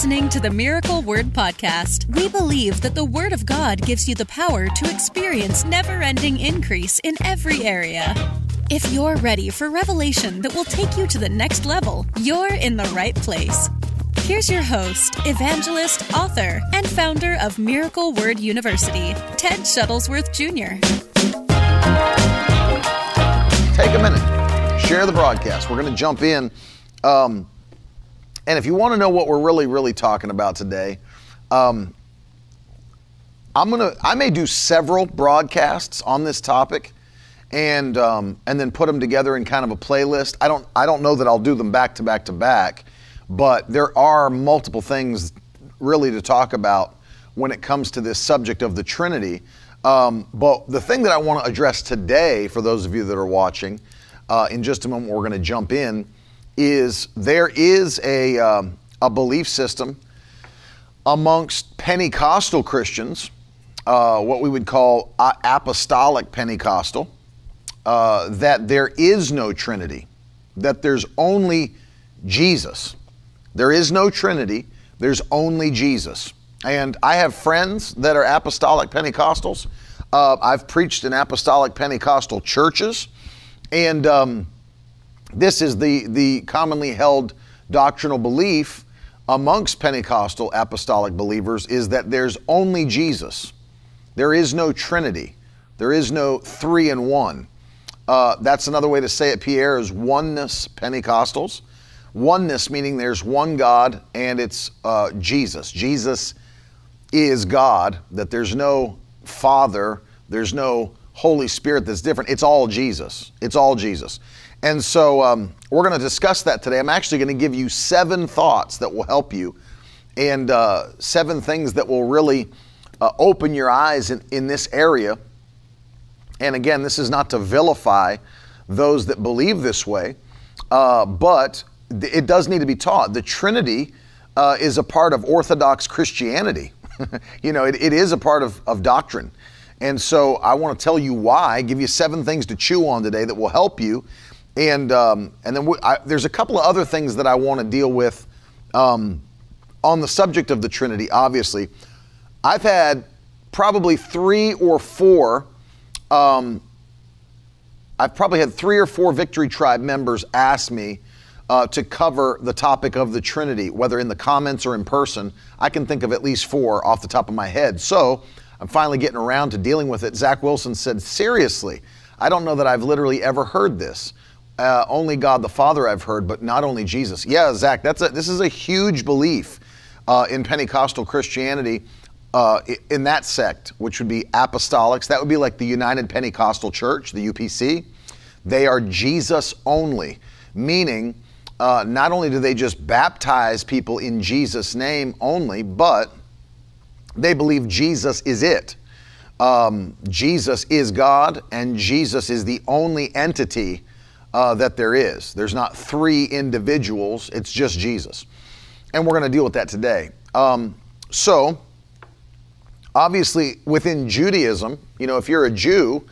listening to the Miracle Word Podcast. We believe that the Word of God gives you the power to experience never-ending increase in every area. If you're ready for revelation that will take you to the next level, you're in the right place. Here's your host, evangelist, author, and founder of Miracle Word University, Ted Shuttlesworth Jr. Take a minute. Share the broadcast. We're going to jump in. And if you want to know what we're really talking about today, I may do several broadcasts on this topic, and then put them together in kind of a playlist. I don't know that I'll do them back to back, but there are multiple things really to talk about when it comes to this subject of the Trinity. But the thing that I want to address today, for those of you that are watching, in just a moment we're going to jump in, is there is a belief system amongst Pentecostal Christians, what we would call apostolic Pentecostal, that there is no Trinity, that there's only Jesus. There is no Trinity, there's only Jesus. And I have friends that are apostolic Pentecostals. I've preached in apostolic Pentecostal churches, and this is the commonly held doctrinal belief amongst Pentecostal apostolic believers, is that there's only Jesus. There is no Trinity. There is no three in one. That's another way to say it, Pierre, is oneness Pentecostals. Oneness meaning there's one God, and it's Jesus. Jesus is God, that there's no Father, there's no Holy Spirit that's different. It's all Jesus. It's all Jesus. And so we're going to discuss that today. I'm actually going to give you 7 thoughts that will help you, and 7 things that will really open your eyes in this area. And again, this is not to vilify those that believe this way, but it does need to be taught. The Trinity is a part of Orthodox Christianity. It is a part of doctrine. And so I want to tell you why, give you 7 things to chew on today that will help you. And then there's a couple of other things that I want to deal with on the subject of the Trinity, obviously. I've had probably 3 or 4, I've probably had 3 or 4 Victory Tribe members ask me to cover the topic of the Trinity, whether in the comments or in person. I can think of at least 4 off the top of my head. So I'm finally getting around to dealing with it. Zach Wilson said, seriously, I don't know that I've literally ever heard this. Only God the Father I've heard, but not only Jesus. Yeah, Zach, this is a huge belief in Pentecostal Christianity, in that sect, which would be apostolics. That would be like the United Pentecostal Church, the UPC. They are Jesus only, meaning not only do they just baptize people in Jesus' name only, but they believe Jesus is it. Jesus is God, and Jesus is the only entity that there is. There's not 3 individuals, it's just Jesus. And we're going to deal with that today. So, obviously, within Judaism, if you're a Jew,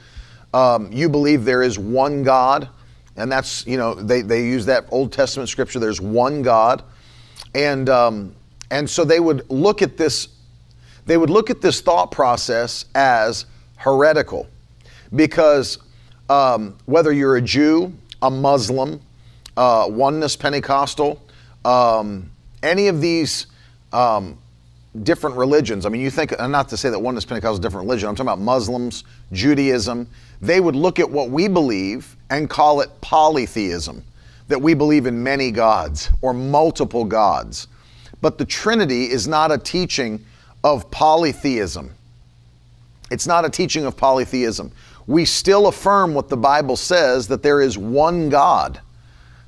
you believe there is one God, and that's, they use that Old Testament scripture, there's one God. And so they would look at this thought process as heretical, because whether you're a Jew, a Muslim, oneness Pentecostal, any of these different religions, not to say that oneness Pentecostal is a different religion, I'm talking about Muslims, Judaism, they would look at what we believe and call it polytheism, that we believe in many gods or multiple gods. But the Trinity is not a teaching of polytheism. It's not a teaching of polytheism. We still affirm what the Bible says, that there is one God.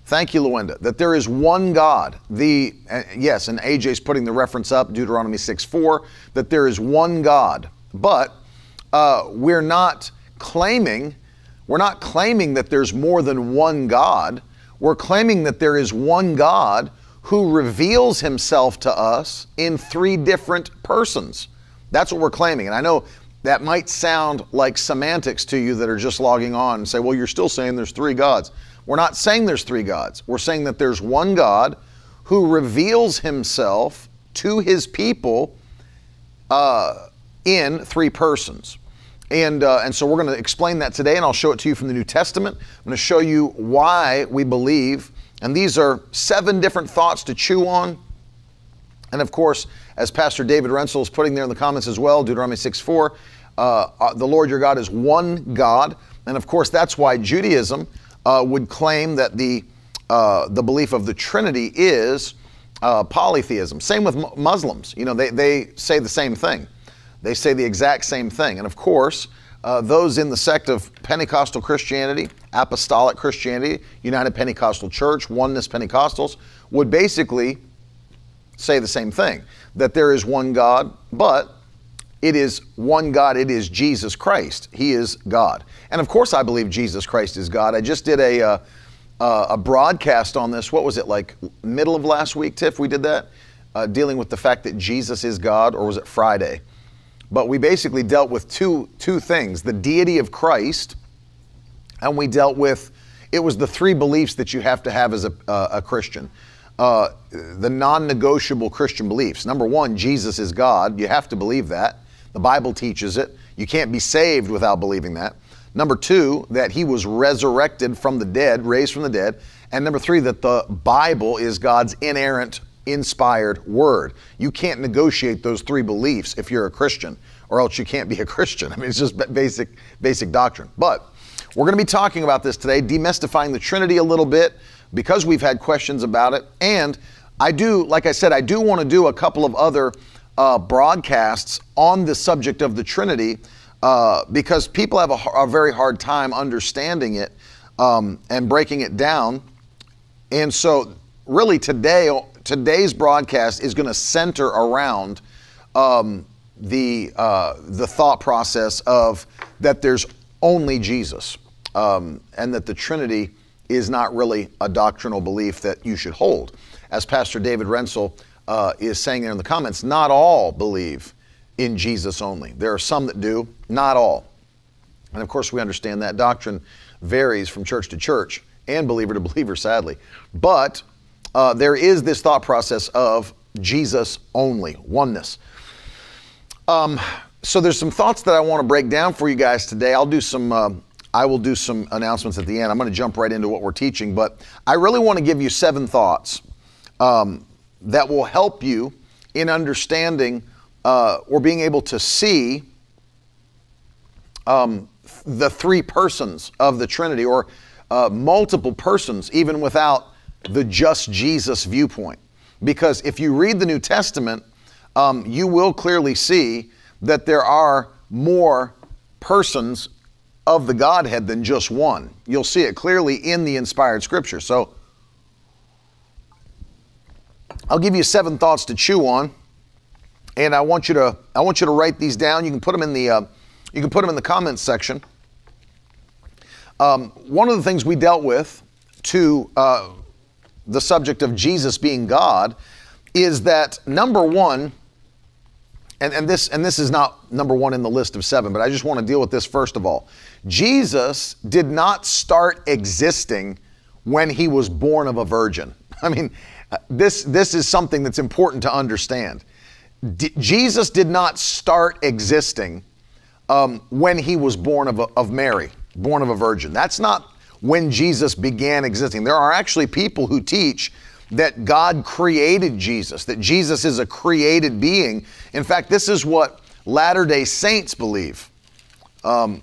Thank you, Luenda. That there is one God. Yes, and AJ's putting the reference up, Deuteronomy 6:4, that there is one God. But we're not claiming that there's more than one God. We're claiming that there is one God who reveals himself to us in 3 different persons. That's what we're claiming. And I know that might sound like semantics to you that are just logging on and say, well, you're still saying there's 3 gods. We're not saying there's 3 gods. We're saying that there's one God who reveals himself to his people in three persons. And so we're going to explain that today, and I'll show it to you from the New Testament. I'm going to show you why we believe. And these are 7 different thoughts to chew on. And of course, as Pastor David Rensel is putting there in the comments as well, Deuteronomy 6:4, the Lord your God is one God. And of course, that's why Judaism would claim that the belief of the Trinity is polytheism. Same with Muslims. You know, they say the same thing. They say the exact same thing. And of course, those in the sect of Pentecostal Christianity, Apostolic Christianity, United Pentecostal Church, Oneness Pentecostals, would basically say the same thing, that there is one God, but it is one God. It is Jesus Christ. He is God. And of course, I believe Jesus Christ is God. I just did a broadcast on this. What was it, like middle of last week, Tiff? We did that, dealing with the fact that Jesus is God, or was it Friday? But we basically dealt with two things, the deity of Christ, and we dealt with, it was the 3 beliefs that you have to have as a Christian. The non-negotiable Christian beliefs. Number 1, Jesus is God. You have to believe that. The Bible teaches it. You can't be saved without believing that. Number 2, that he was resurrected from the dead, raised from the dead. And number 3, that the Bible is God's inerrant, inspired word. You can't negotiate those 3 beliefs if you're a Christian, or else you can't be a Christian. I mean, it's just basic doctrine. But we're going to be talking about this today, demystifying the Trinity a little bit, because we've had questions about it. And I do, like I said, I do want to do a couple of other broadcasts on the subject of the Trinity, because people have a very hard time understanding it and breaking it down. And so really today's broadcast is going to center around the thought process of that there's only Jesus, and that the Trinity is not really a doctrinal belief that you should hold. As Pastor David Rensel is saying there in the comments, not all believe in Jesus only. There are some that do, not all. And of course, we understand that doctrine varies from church to church and believer to believer, sadly. But there is this thought process of Jesus only, oneness. So there's some thoughts that I want to break down for you guys today. I will do some announcements at the end. I'm going to jump right into what we're teaching, but I really want to give you 7 thoughts that will help you in understanding or being able to see the 3 persons of the Trinity, or multiple persons, even without the just Jesus viewpoint. Because if you read the New Testament, you will clearly see that there are more persons of the Godhead than just one. You'll see it clearly in the inspired scripture. So I'll give you 7 thoughts to chew on, and I want you to write these down. You can put them in the comments section. One of the things we dealt with to the subject of Jesus being God is that number 1. And this is not number 1 in the list of 7, but I just want to deal with this first of all. Jesus did not start existing when he was born of a virgin. I mean, this is something that's important to understand. Jesus did not start existing when he was born of Mary, born of a virgin. That's not when Jesus began existing. There are actually people who teach that God created Jesus, that Jesus is a created being. In fact, this is what Latter-day Saints believe.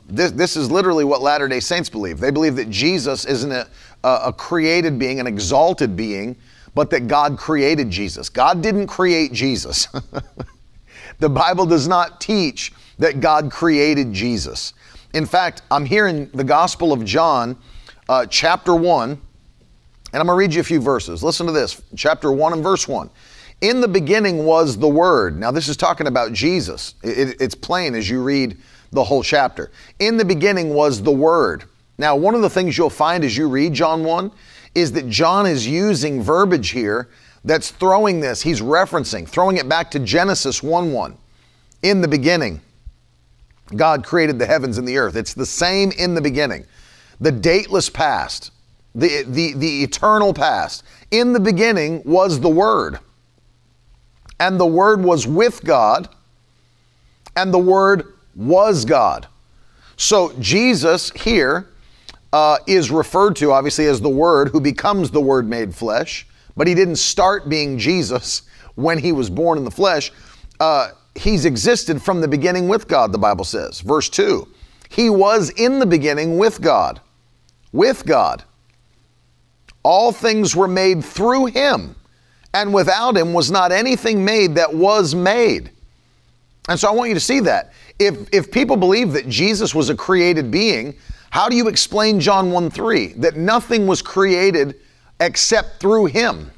This is literally what Latter-day Saints believe. They believe that Jesus isn't a created being, an exalted being, but that God created Jesus. God didn't create Jesus. The Bible does not teach that God created Jesus. In fact, I'm here in the Gospel of John, chapter 1, and I'm going to read you a few verses. Listen to this, chapter 1 and verse 1. In the beginning was the Word. Now, this is talking about Jesus. It's plain as you read the whole chapter. In the beginning was the Word. Now, one of the things you'll find as you read John 1 is that John is using verbiage here that's throwing this. He's referencing, throwing it back to Genesis 1:1. In the beginning, God created the heavens and the earth. It's the same in the beginning. The dateless past. The eternal past. In the beginning was the Word. and the Word was with God, and the Word was God. So Jesus here is referred to, obviously, as the Word who becomes the Word made flesh, but he didn't start being Jesus when he was born in the flesh. He's existed from the beginning with God, the Bible says. Verse 2, he was in the beginning with God. With God. All things were made through him, and without him was not anything made that was made. And so I want you to see that. If people believe that Jesus was a created being, how do you explain John 1:3, that nothing was created except through him?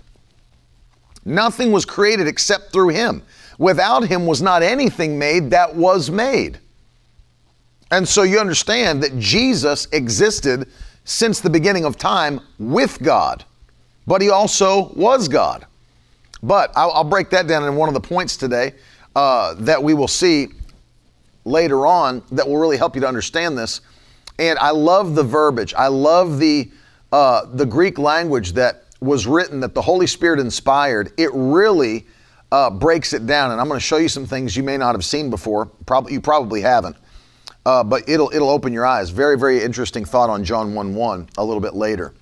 Nothing was created except through him. Without him was not anything made that was made. And so you understand that Jesus existed since the beginning of time with God, but he also was God. But I'll break that down in one of the points today that we will see later on that will really help you to understand this. And I love the verbiage. I love the Greek language that was written, that the Holy Spirit inspired. It really breaks it down. And I'm going to show you some things you may not have seen before. You probably haven't. But it'll open your eyes. Very, very interesting thought on John 1:1 a little bit later.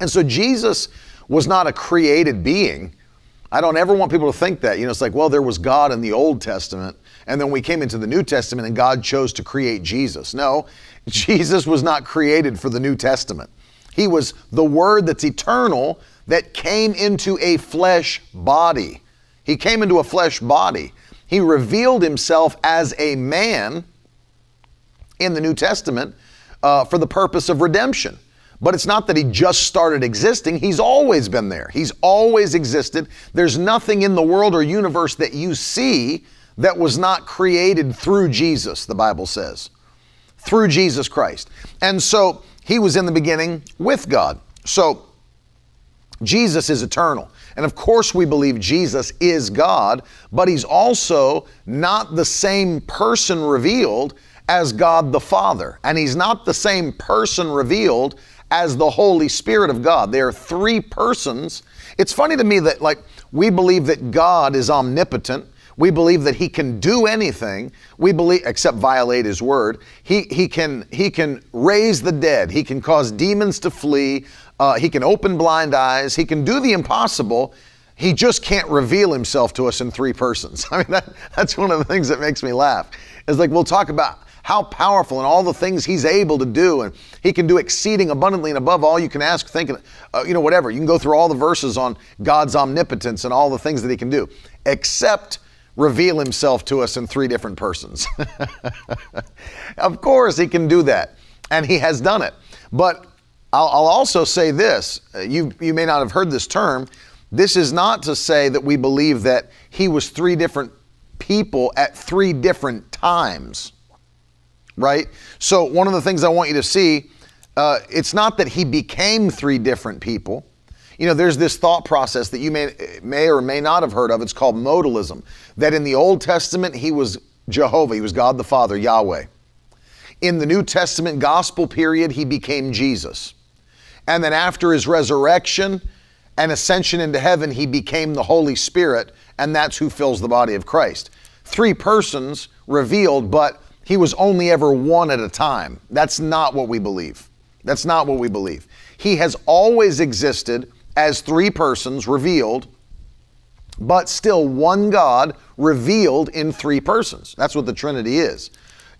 And so Jesus was not a created being. I don't ever want people to think that. You know, it's like, well, there was God in the Old Testament, and then we came into the New Testament, and God chose to create Jesus. No, Jesus was not created for the New Testament. He was the Word that's eternal that came into a flesh body. He came into a flesh body. He revealed himself as a man in the New Testament for the purpose of redemption. But it's not that he just started existing. He's always been there. He's always existed. There's nothing in the world or universe that you see that was not created through Jesus, the Bible says, through Jesus Christ. And so he was in the beginning with God. So Jesus is eternal. And of course we believe Jesus is God, but he's also not the same person revealed as God the Father, and he's not the same person revealed as the Holy Spirit of God. They are three persons. It's funny to me that, like, we believe that God is omnipotent. We believe that he can do anything. We believe, except violate his word. He can raise the dead. He can cause demons to flee. He can open blind eyes. He can do the impossible. He just can't reveal himself to us in three persons. I mean, that's one of the things that makes me laugh. It's like, we'll talk about how powerful and all the things he's able to do, and he can do exceeding abundantly and above all you can ask, think, you know, whatever. You can go through all the verses on God's omnipotence and all the things that he can do, except reveal himself to us in three different persons. Of course he can do that, and he has done it. But I'll also say this, you may not have heard this term. This is not to say that we believe that he was three different people at three different times, right? So one of the things I want you to see, it's not that he became three different people. You know, there's this thought process that you may or may not have heard of. It's called modalism, that in the Old Testament, he was Jehovah. He was God the Father, Yahweh. In the New Testament gospel period, he became Jesus. And then after his resurrection and ascension into heaven, he became the Holy Spirit, and that's who fills the body of Christ. Three persons revealed, but he was only ever one at a time. That's not what we believe. That's not what we believe. He has always existed as three persons revealed, but still one God revealed in three persons. That's what the Trinity is.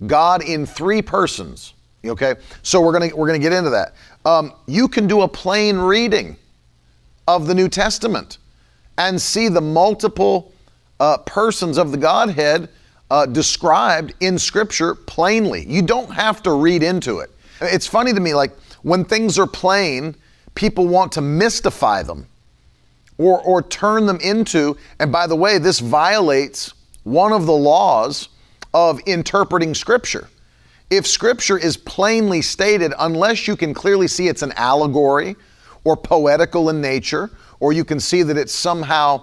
God in three persons. Okay, so we're gonna get into that. You can do a plain reading of the New Testament and see the multiple persons of the Godhead described in Scripture plainly. You don't have to read into it. It's funny to me, like, when things are plain, people want to mystify them or turn them into, and by the way, this violates one of the laws of interpreting Scripture. If Scripture is plainly stated, unless you can clearly see it's an allegory or poetical in nature, or you can see that it's somehow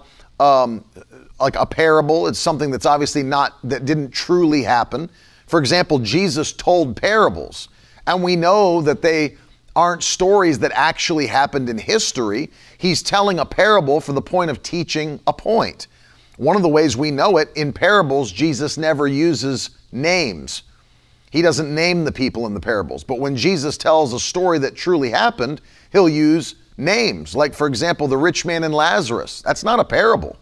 like a parable. It's something that's obviously that didn't truly happen. For example, Jesus told parables, and we know that they aren't stories that actually happened in history. He's telling a parable for the point of teaching a point. One of the ways we know it, in parables, Jesus never uses names. He doesn't name the people in the parables. But when Jesus tells a story that truly happened, he'll use names. Like, for example, the rich man and Lazarus. That's not a parable.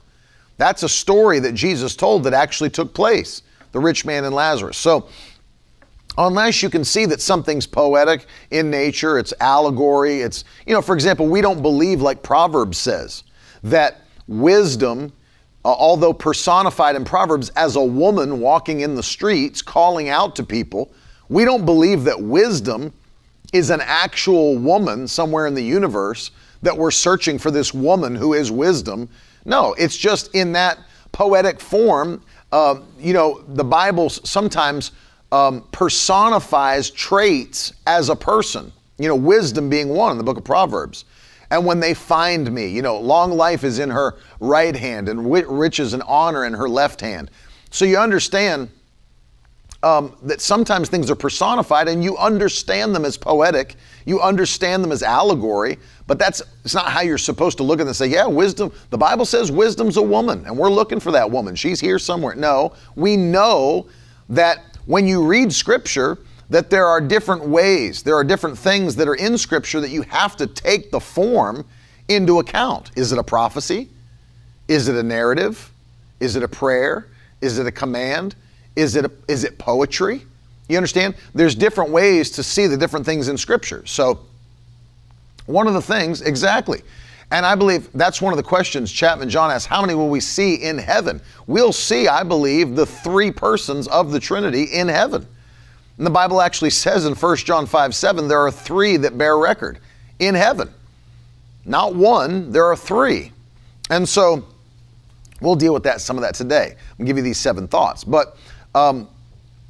That's a story that Jesus told that actually took place. The rich man and Lazarus. So, unless you can see that something's poetic in nature, it's allegory, it's, you know, for example, we don't believe, like Proverbs says, that wisdom, although personified in Proverbs as a woman walking in the streets, calling out to people, we don't believe that wisdom is an actual woman somewhere in the universe, that we're searching for this woman who is wisdom. No, it's just in that poetic form. You know, the Bible sometimes personifies traits as a person, you know, wisdom being one in the book of Proverbs. And when they find me, you know, long life is in her right hand and riches and honor in her left hand. So you understand that sometimes things are personified and you understand them as poetic, you understand them as allegory, but it's not how you're supposed to look at them and say, yeah, wisdom, the Bible says wisdom's a woman and we're looking for that woman. She's here somewhere. No, we know that when you read scripture, that there are different ways, there are different things that are in scripture that you have to take the form into account. Is it a prophecy? Is it a narrative? Is it a prayer? Is it a command? Is it poetry? You understand? There's different ways to see the different things in scripture. So one of the things, exactly. And I believe that's one of the questions Chapman John asked, how many will we see in heaven? We'll see, I believe, the three persons of the Trinity in heaven. And the Bible actually says in 1 John 5:7, there are three that bear record in heaven. Not one, there are three. And so we'll deal with that, some of that today. I'm gonna give you these 7 thoughts. But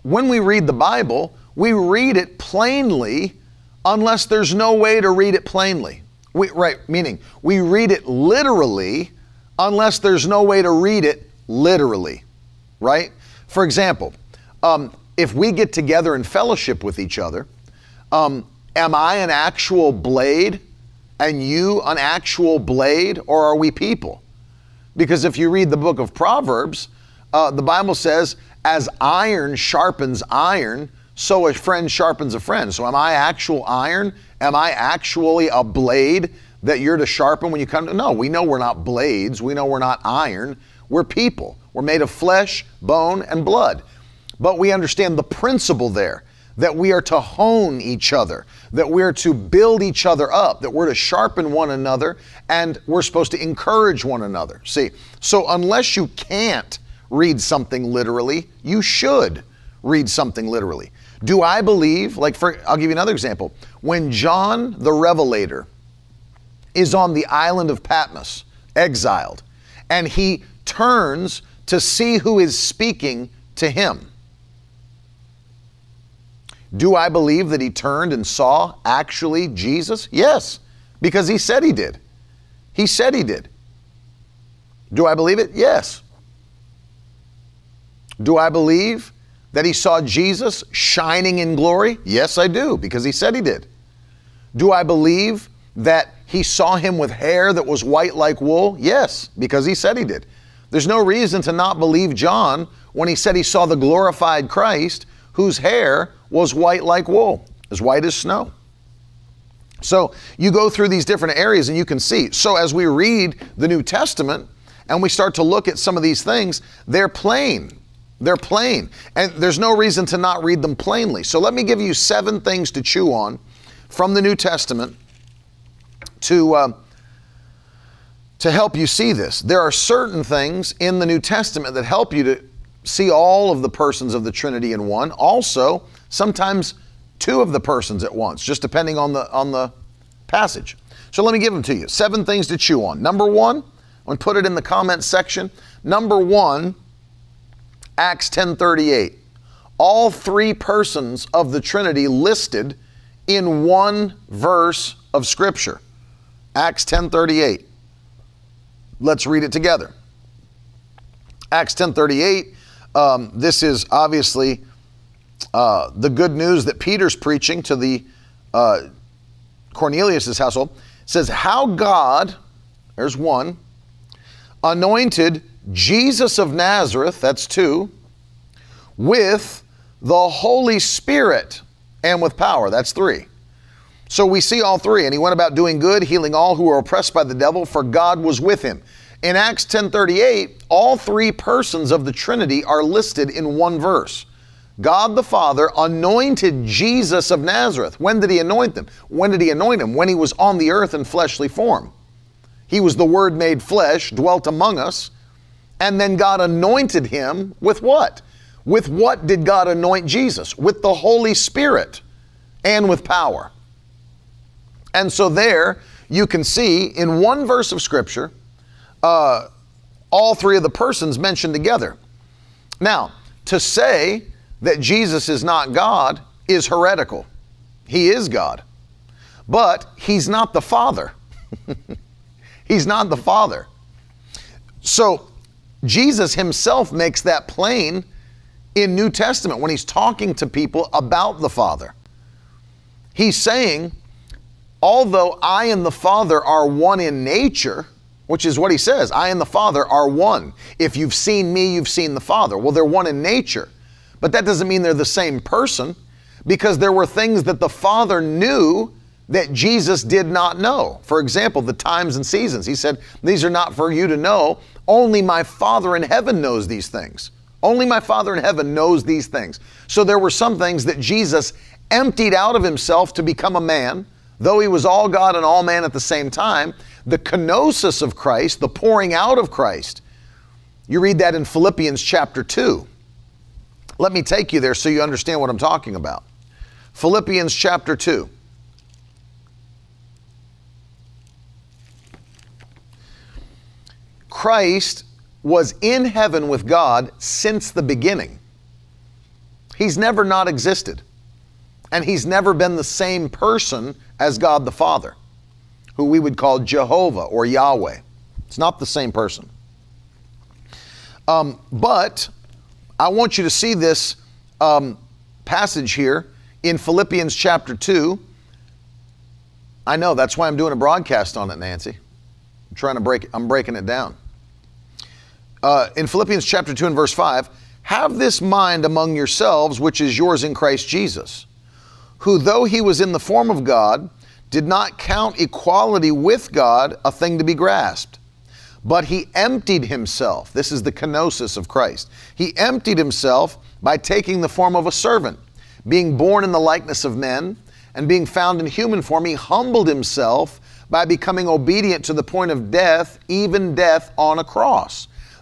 when we read the Bible, we read it plainly unless there's no way to read it plainly. Meaning we read it literally unless there's no way to read it literally, right? For example, if we get together in fellowship with each other, am I an actual blade and you an actual blade, or are we people? Because if you read the book of Proverbs, the Bible says, as iron sharpens iron, so a friend sharpens a friend. So am I actual iron? Am I actually a blade that you're to sharpen when you come to? No, we know we're not blades. We know we're not iron. We're people. We're made of flesh, bone, and blood. But we understand the principle there, that we are to hone each other, that we're to build each other up, that we're to sharpen one another, and we're supposed to encourage one another. See, so unless you can't read something literally, you should read something literally. Do I believe, I'll give you another example. When John the Revelator is on the island of Patmos, exiled, and he turns to see who is speaking to him, do I believe that he turned and saw actually Jesus? Yes, because he said he did. He said he did. Do I believe it? Yes. Do I believe that he saw Jesus shining in glory? Yes, I do, because he said he did. Do I believe that he saw him with hair that was white like wool? Yes, because he said he did. There's no reason to not believe John when he said he saw the glorified Christ whose hair was white like wool, as white as snow. So you go through these different areas and you can see. So as we read the New Testament and we start to look at some of these things, they're plain. They're plain, and there's no reason to not read them plainly. So let me give you 7 things to chew on from the New Testament to help you see this. There are certain things in the New Testament that help you to see all of the persons of the Trinity in one. Also, sometimes 2 of the persons at once, just depending on the passage. So let me give them to you. 7 things to chew on. Number 1, I'm going to put it in the comments section. Number 1. Acts 10:38, all 3 persons of the Trinity listed in 1 verse of scripture. Acts 10:38. Let's read it together. Acts 10:38. This is obviously the good news that Peter's preaching to the Cornelius' household. It says, how God, there's one, anointed Jesus of Nazareth, that's two, with the Holy Spirit and with power, that's three. So we see all three. And he went about doing good, healing all who were oppressed by the devil, for God was with him. In Acts 10:38, all three persons of the Trinity are listed in one verse. God the Father anointed Jesus of Nazareth. When did he anoint them? When did he anoint him? When he was on the earth in fleshly form. He was the Word made flesh, dwelt among us, and then God anointed him with what? With what did God anoint Jesus? With the Holy Spirit and with power. And so there you can see in one verse of Scripture, all three of the persons mentioned together. Now, to say that Jesus is not God is heretical. He is God, but he's not the Father. He's not the Father. So Jesus himself makes that plain in New Testament when he's talking to people about the Father. He's saying, although I and the Father are one in nature, which is what he says, I and the Father are one. If you've seen me, you've seen the Father. Well, they're one in nature, but that doesn't mean they're the same person, because there were things that the Father knew that Jesus did not know. For example, the times and seasons. He said, these are not for you to know. Only my Father in heaven knows these things. Only my Father in heaven knows these things. So there were some things that Jesus emptied out of himself to become a man, though he was all God and all man at the same time. The kenosis of Christ, the pouring out of Christ. You read that in Philippians chapter 2. Let me take you there so you understand what I'm talking about. Philippians chapter 2. Christ was in heaven with God since the beginning. He's never not existed. And he's never been the same person as God the Father, who we would call Jehovah or Yahweh. It's not the same person. But I want you to see this passage here in Philippians chapter 2. I know, that's why I'm doing a broadcast on it, Nancy. I'm breaking it down. In Philippians chapter 2 and verse 5, have this mind among yourselves, which is yours in Christ Jesus, who though he was in the form of God, did not count equality with God a thing to be grasped. But he emptied himself. This is the kenosis of Christ. He emptied himself by taking the form of a servant, being born in the likeness of men, and being found in human form, he humbled himself by becoming obedient to the point of death, even death on a cross.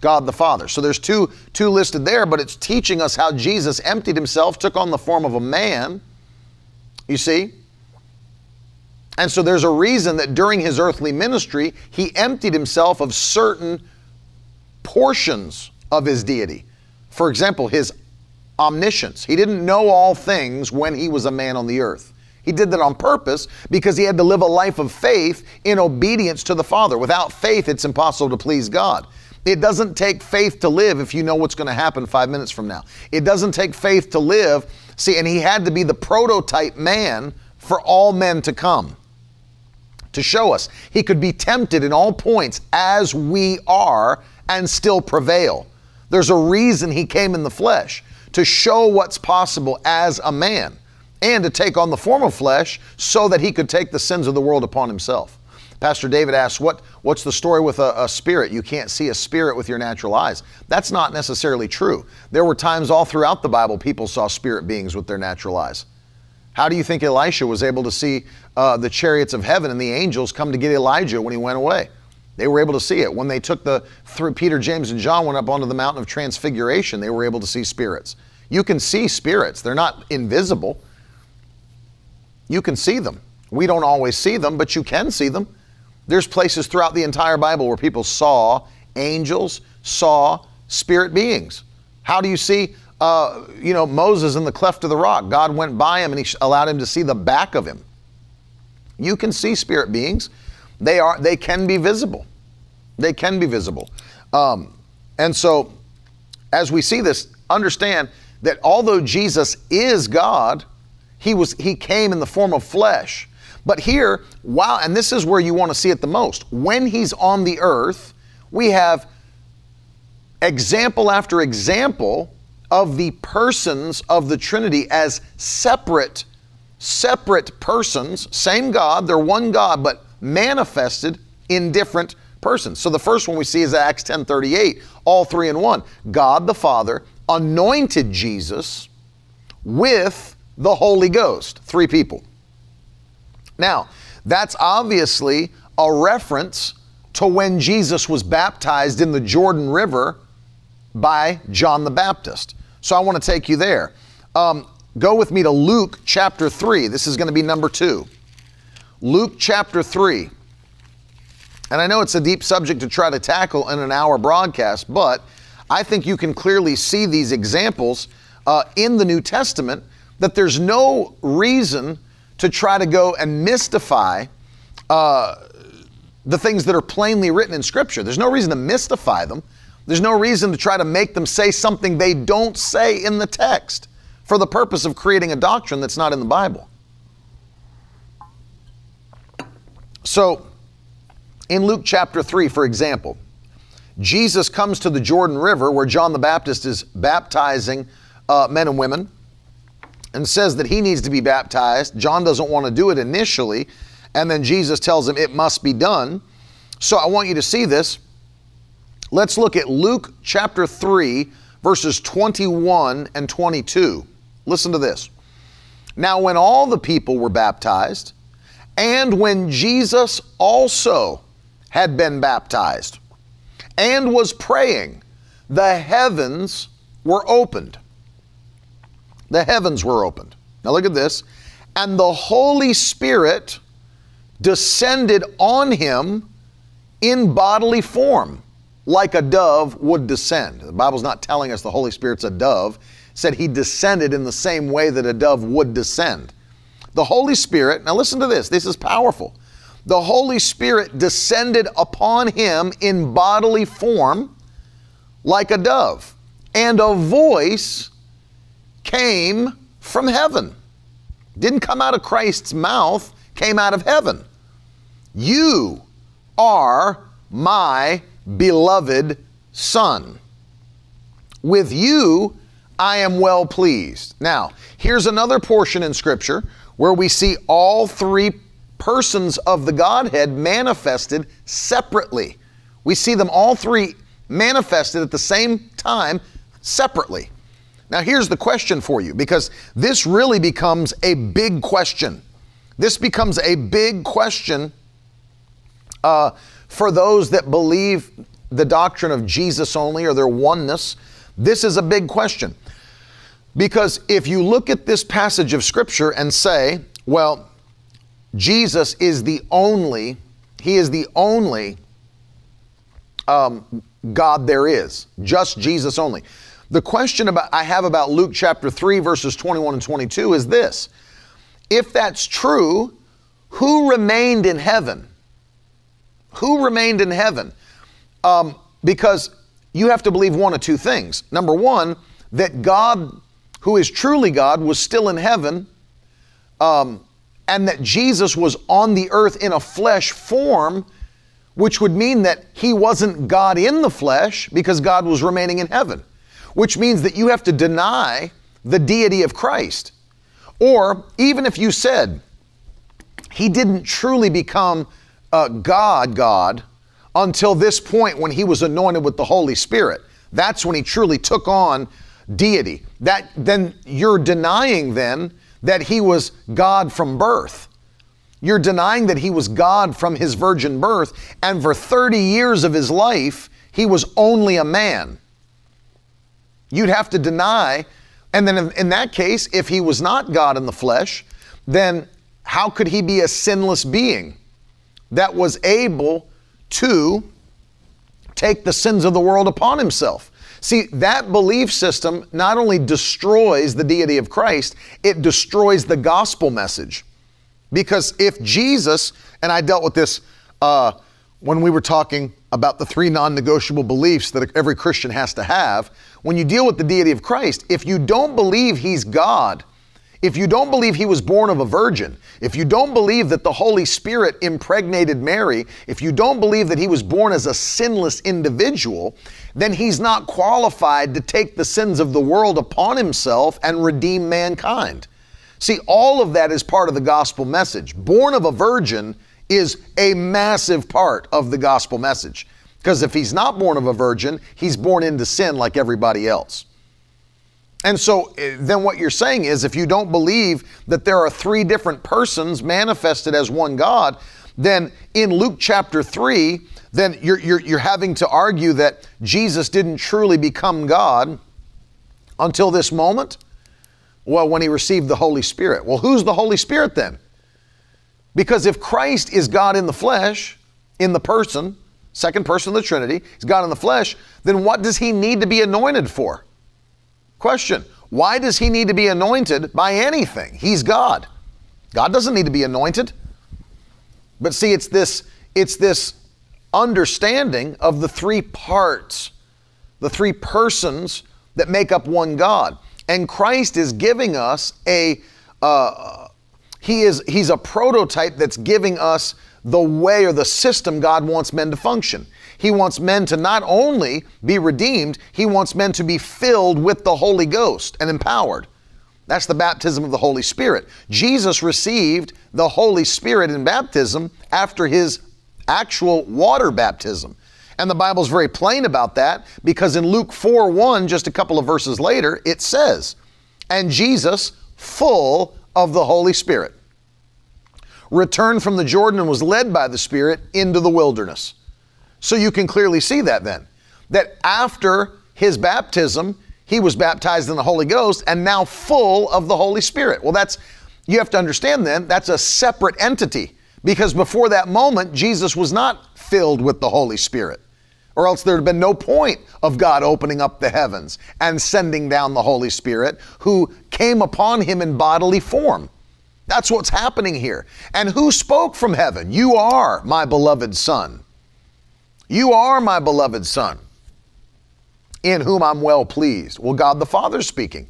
God the Father. So there's two listed there, but it's teaching us how Jesus emptied himself, took on the form of a man, you see? And so there's a reason that during his earthly ministry, he emptied himself of certain portions of his deity. For example, his omniscience. He didn't know all things when he was a man on the earth. He did that on purpose because he had to live a life of faith in obedience to the Father. Without faith, it's impossible to please God. It doesn't take faith to live if you know what's going to happen 5 minutes from now. It doesn't take faith to live. See, and he had to be the prototype man for all men to come, to show us he could be tempted in all points as we are and still prevail. There's a reason he came in the flesh, to show what's possible as a man and to take on the form of flesh so that he could take the sins of the world upon himself. Pastor David asks, what's the story with a spirit? You can't see a spirit with your natural eyes. That's not necessarily true. There were times all throughout the Bible people saw spirit beings with their natural eyes. How do you think Elisha was able to see the chariots of heaven and the angels come to get Elijah when he went away? They were able to see it. When they took Peter, James, and John went up onto the mountain of transfiguration, they were able to see spirits. You can see spirits. They're not invisible. You can see them. We don't always see them, but you can see them. There's places throughout the entire Bible where people saw angels, saw spirit beings. How do you see, Moses in the cleft of the rock? God went by him and he allowed him to see the back of him. You can see spirit beings. They can be visible. They can be visible. And so as we see this, understand that although Jesus is God, he came in the form of flesh. But here, wow, and this is where you want to see it the most. When he's on the earth, we have example after example of the persons of the Trinity as separate persons, same God, they're one God, but manifested in different persons. So the first one we see is Acts 10:38, all three in one. God the Father anointed Jesus with the Holy Ghost, three people. Now, that's obviously a reference to when Jesus was baptized in the Jordan River by John the Baptist. So I want to take you there. Go with me to Luke chapter 3. This is going to be number 2. Luke chapter 3. And I know it's a deep subject to try to tackle in an hour broadcast, but I think you can clearly see these examples in the New Testament, that there's no reason to try to go and mystify the things that are plainly written in Scripture. There's no reason to mystify them. There's no reason to try to make them say something they don't say in the text for the purpose of creating a doctrine that's not in the Bible. So in Luke chapter 3, for example, Jesus comes to the Jordan River where John the Baptist is baptizing men and women, and says that he needs to be baptized. John doesn't want to do it initially, and then Jesus tells him it must be done. So I want you to see this. Let's look at Luke chapter 3, verses 21 and 22. Listen to this. Now when all the people were baptized, and when Jesus also had been baptized, and was praying, the heavens were opened. The heavens were opened. Now look at this. And the Holy Spirit descended on him in bodily form, like a dove would descend. The Bible's not telling us the Holy Spirit's a dove. It said he descended in the same way that a dove would descend. The Holy Spirit, now listen to this. This is powerful. The Holy Spirit descended upon him in bodily form, like a dove, and a voice came from heaven. Didn't come out of Christ's mouth, came out of heaven. You are my beloved son. With you, I am well pleased. Now, here's another portion in Scripture where we see all three persons of the Godhead manifested separately. We see them all three manifested at the same time separately. Now here's the question for you, because this really becomes a big question. This becomes a big question for those that believe the doctrine of Jesus only or their oneness. This is a big question, because if you look at this passage of Scripture and say, well, Jesus is the only, he is the only God there is, just Jesus only. The question I have about Luke chapter 3, verses 21 and 22 is this. If that's true, who remained in heaven? Who remained in heaven? Because you have to believe one of two things. Number one, that God, who is truly God, was still in heaven, and that Jesus was on the earth in a flesh form, which would mean that he wasn't God in the flesh because God was remaining in heaven, which means that you have to deny the deity of Christ. Or even if you said he didn't truly become God until this point when he was anointed with the Holy Spirit, that's when he truly took on deity. That then you're denying then that he was God from birth. You're denying that he was God from his virgin birth, and for 30 years of his life, he was only a man. You'd have to deny, and then in that case, if he was not God in the flesh, then how could he be a sinless being that was able to take the sins of the world upon himself? See, that belief system not only destroys the deity of Christ, it destroys the gospel message. Because if Jesus, and I dealt with this when we were talking about the three non-negotiable beliefs that every Christian has to have, when you deal with the deity of Christ, if you don't believe he's God, if you don't believe he was born of a virgin, if you don't believe that the Holy Spirit impregnated Mary, if you don't believe that he was born as a sinless individual, then he's not qualified to take the sins of the world upon himself and redeem mankind. See, all of that is part of the gospel message. Born of a virgin is a massive part of the gospel message, because if he's not born of a virgin, he's born into sin like everybody else. And so then what you're saying is, if you don't believe that there are three different persons manifested as one God, then in Luke chapter 3, then you're having to argue that Jesus didn't truly become God until this moment? Well, when he received the Holy Spirit. Well, who's the Holy Spirit then? Because if Christ is God in the flesh, in the person, second person of the Trinity, he's God in the flesh, then what does he need to be anointed for? Question, why does he need to be anointed by anything? He's God. God doesn't need to be anointed. But see, it's this understanding of the three parts, the three persons that make up one God. And Christ is giving us a, he's a prototype that's giving us the way or the system God wants men to function. He wants men to not only be redeemed, he wants men to be filled with the Holy Ghost and empowered. That's the baptism of the Holy Spirit. Jesus received the Holy Spirit in baptism after his actual water baptism. And the Bible's very plain about that, because in Luke 4:1, just a couple of verses later, it says, "And Jesus, full of the Holy Spirit, returned from the Jordan and was led by the Spirit into the wilderness." So you can clearly see that then, that after his baptism, he was baptized in the Holy Ghost and now full of the Holy Spirit. Well, that's, you have to understand then, that's a separate entity, because before that moment, Jesus was not filled with the Holy Spirit, or else there'd have been no point of God opening up the heavens and sending down the Holy Spirit, who came upon him in bodily form. That's what's happening here. And who spoke from heaven? "You are my beloved son. You are my beloved son, in whom I'm well pleased." Well, God the Father speaking.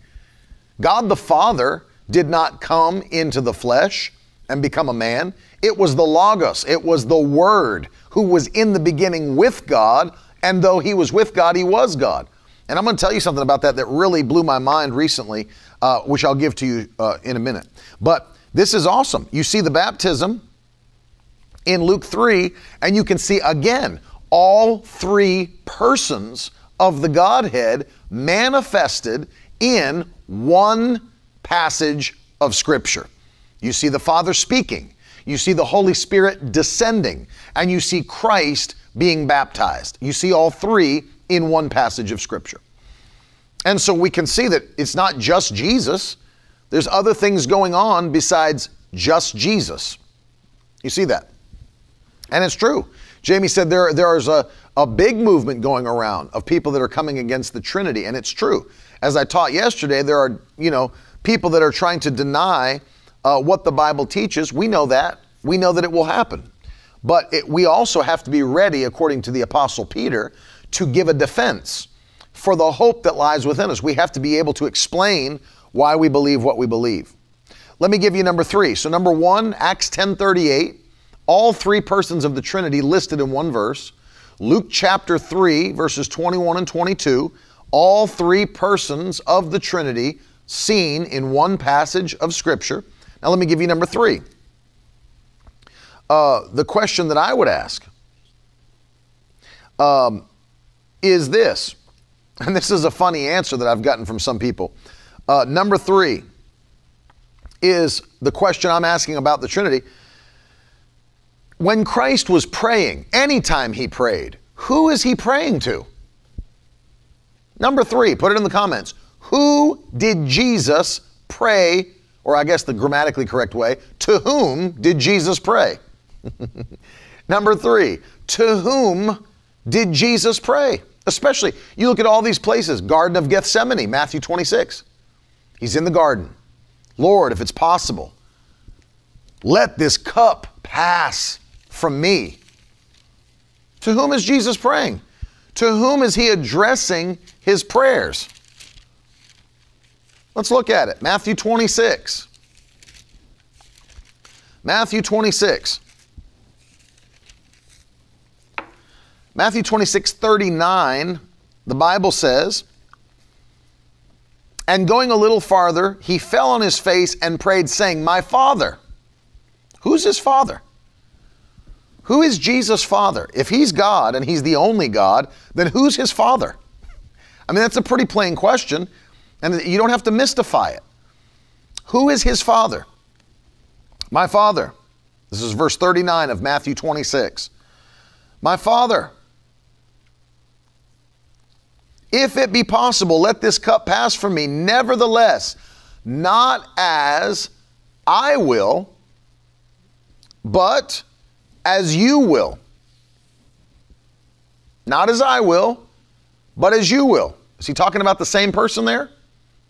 God the Father did not come into the flesh and become a man. It was the Logos. It was the Word, who was in the beginning with God. And though he was with God, he was God. And I'm going to tell you something about that that really blew my mind recently, which I'll give to you in a minute. But this is awesome. You see the baptism in Luke 3, and you can see again all three persons of the Godhead manifested in one passage of Scripture. You see the Father speaking, you see the Holy Spirit descending, and you see Christ being baptized. You see all three in one passage of Scripture. And so we can see that it's not just Jesus. There's other things going on besides just Jesus. You see that? And it's true. Jamie said there's a big movement going around of people that are coming against the Trinity, and it's true. As I taught yesterday, there are, you know, people that are trying to deny what the Bible teaches. We know that. We know that it will happen. But we also have to be ready, according to the Apostle Peter, to give a defense for the hope that lies within us. We have to be able to explain why we believe what we believe. Let me give you number three. So number one, Acts 10:38, all three persons of the Trinity listed in one verse. Luke chapter 3, verses 21 and 22, all three persons of the Trinity seen in one passage of Scripture. Now let me give you number three. The question that I would ask is this, and this is a funny answer that I've gotten from some people. Number three is the question I'm asking about the Trinity. When Christ was praying, anytime he prayed, who is he praying to? Number three, put it in the comments. Who did Jesus pray, or I guess the grammatically correct way, to whom did Jesus pray? Number three, to whom did Jesus pray? Especially, you look at all these places, Garden of Gethsemane, Matthew 26. He's in the garden. Lord, if it's possible, let this cup pass from me. To whom is Jesus praying? To whom is he addressing his prayers? Let's look at it. Matthew 26. Matthew 26. Matthew 26:39, the Bible says, and going a little farther, he fell on his face and prayed, saying, my Father. Who's his Father? Who is Jesus' Father? If he's God and he's the only God, then who's his Father? I mean, that's a pretty plain question, and you don't have to mystify it. Who is his Father? My Father. This is verse 39 of Matthew 26. My Father, if it be possible, let this cup pass from me. Nevertheless, not as I will, but as you will. Not as I will, but as you will. Is he talking about the same person there? Or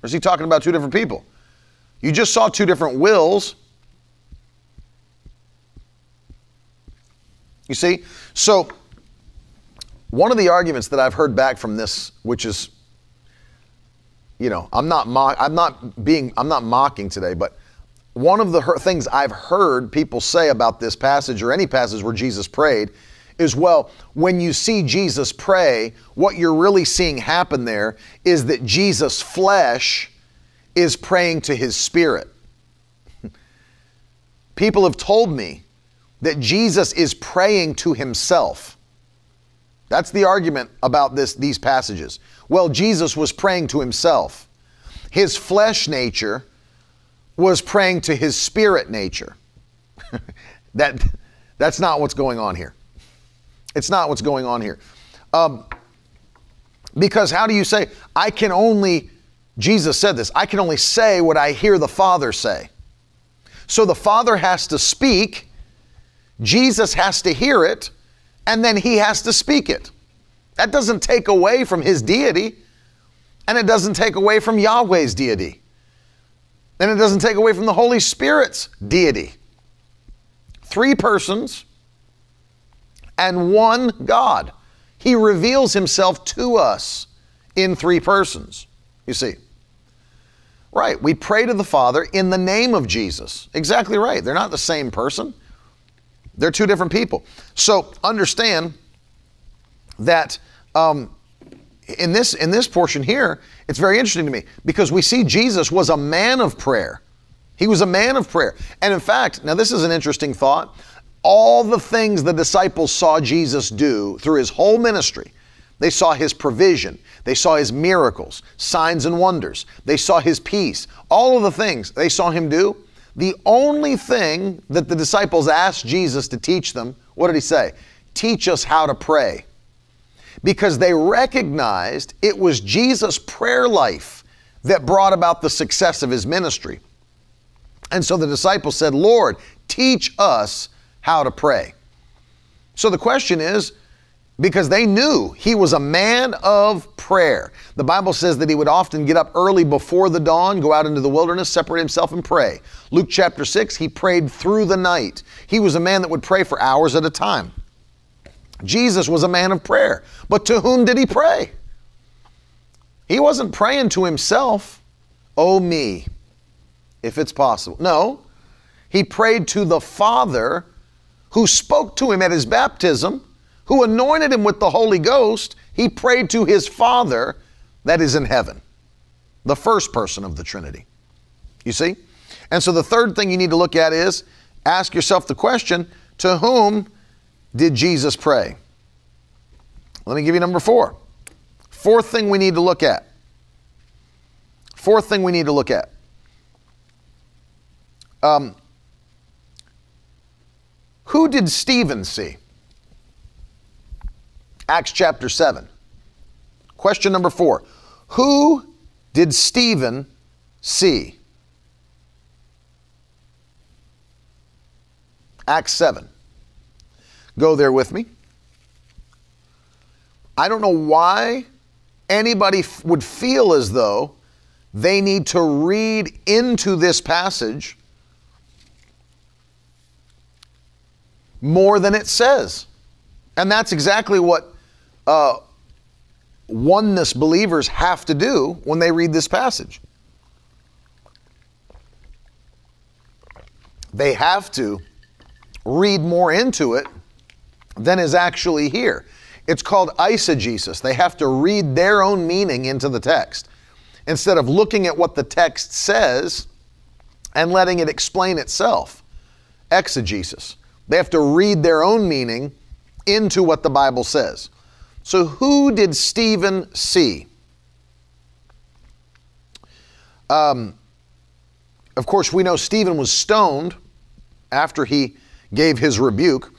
is he talking about two different people? You just saw two different wills. You see? So one of the arguments that I've heard back from this, which is, you know, I'm not mocking today, but one of the things I've heard people say about this passage or any passage where Jesus prayed is, well, when you see Jesus pray, what you're really seeing happen there is that Jesus' flesh is praying to his spirit. People have told me that Jesus is praying to himself. That's the argument about these passages. Well, Jesus was praying to himself. His flesh nature was praying to his spirit nature. That's not what's going on here. It's not what's going on here. Because how do you say, Jesus said this, I can only say what I hear the Father say. So the Father has to speak, Jesus has to hear it, and then he has to speak it. That doesn't take away from his deity, and it doesn't take away from Yahweh's deity. And it doesn't take away from the Holy Spirit's deity. Three persons and one God. He reveals himself to us in three persons, you see. Right, we pray to the Father in the name of Jesus. Exactly right. They're not the same person. They're two different people. So understand that in this portion here, it's very interesting to me because we see Jesus was a man of prayer. He was a man of prayer. And in fact, now this is an interesting thought. All the things the disciples saw Jesus do through his whole ministry, they saw his provision, they saw his miracles, signs and wonders, they saw his peace, all of the things they saw him do. The only thing that the disciples asked Jesus to teach them, what did he say? Teach us how to pray. Because they recognized it was Jesus' prayer life that brought about the success of his ministry. And so the disciples said, Lord, teach us how to pray. So the question is, because they knew he was a man of prayer. The Bible says that he would often get up early before the dawn, go out into the wilderness, separate himself and pray. Luke chapter 6, he prayed through the night. He was a man that would pray for hours at a time. Jesus was a man of prayer. But to whom did he pray? He wasn't praying to himself. Oh me, if it's possible. No, he prayed to the Father who spoke to him at his baptism, who anointed him with the Holy Ghost. He prayed to his Father that is in heaven, the first person of the Trinity. You see? And so the third thing you need to look at is ask yourself the question, to whom did Jesus pray? Let me give you number four. Fourth thing we need to look at. Fourth thing we need to look at. Who did Stephen see? Acts chapter 7. Question number 4. Who did Stephen see? Acts 7. Go there with me. I don't know why anybody would feel as though they need to read into this passage more than it says. And that's exactly what oneness believers have to do when they read this passage. They have to read more into it than is actually here. It's called eisegesis. They have to read their own meaning into the text instead of looking at what the text says and letting it explain itself. Exegesis. They have to read their own meaning into what the Bible says. So who did Stephen see? Of course, we know Stephen was stoned after he gave his rebuke.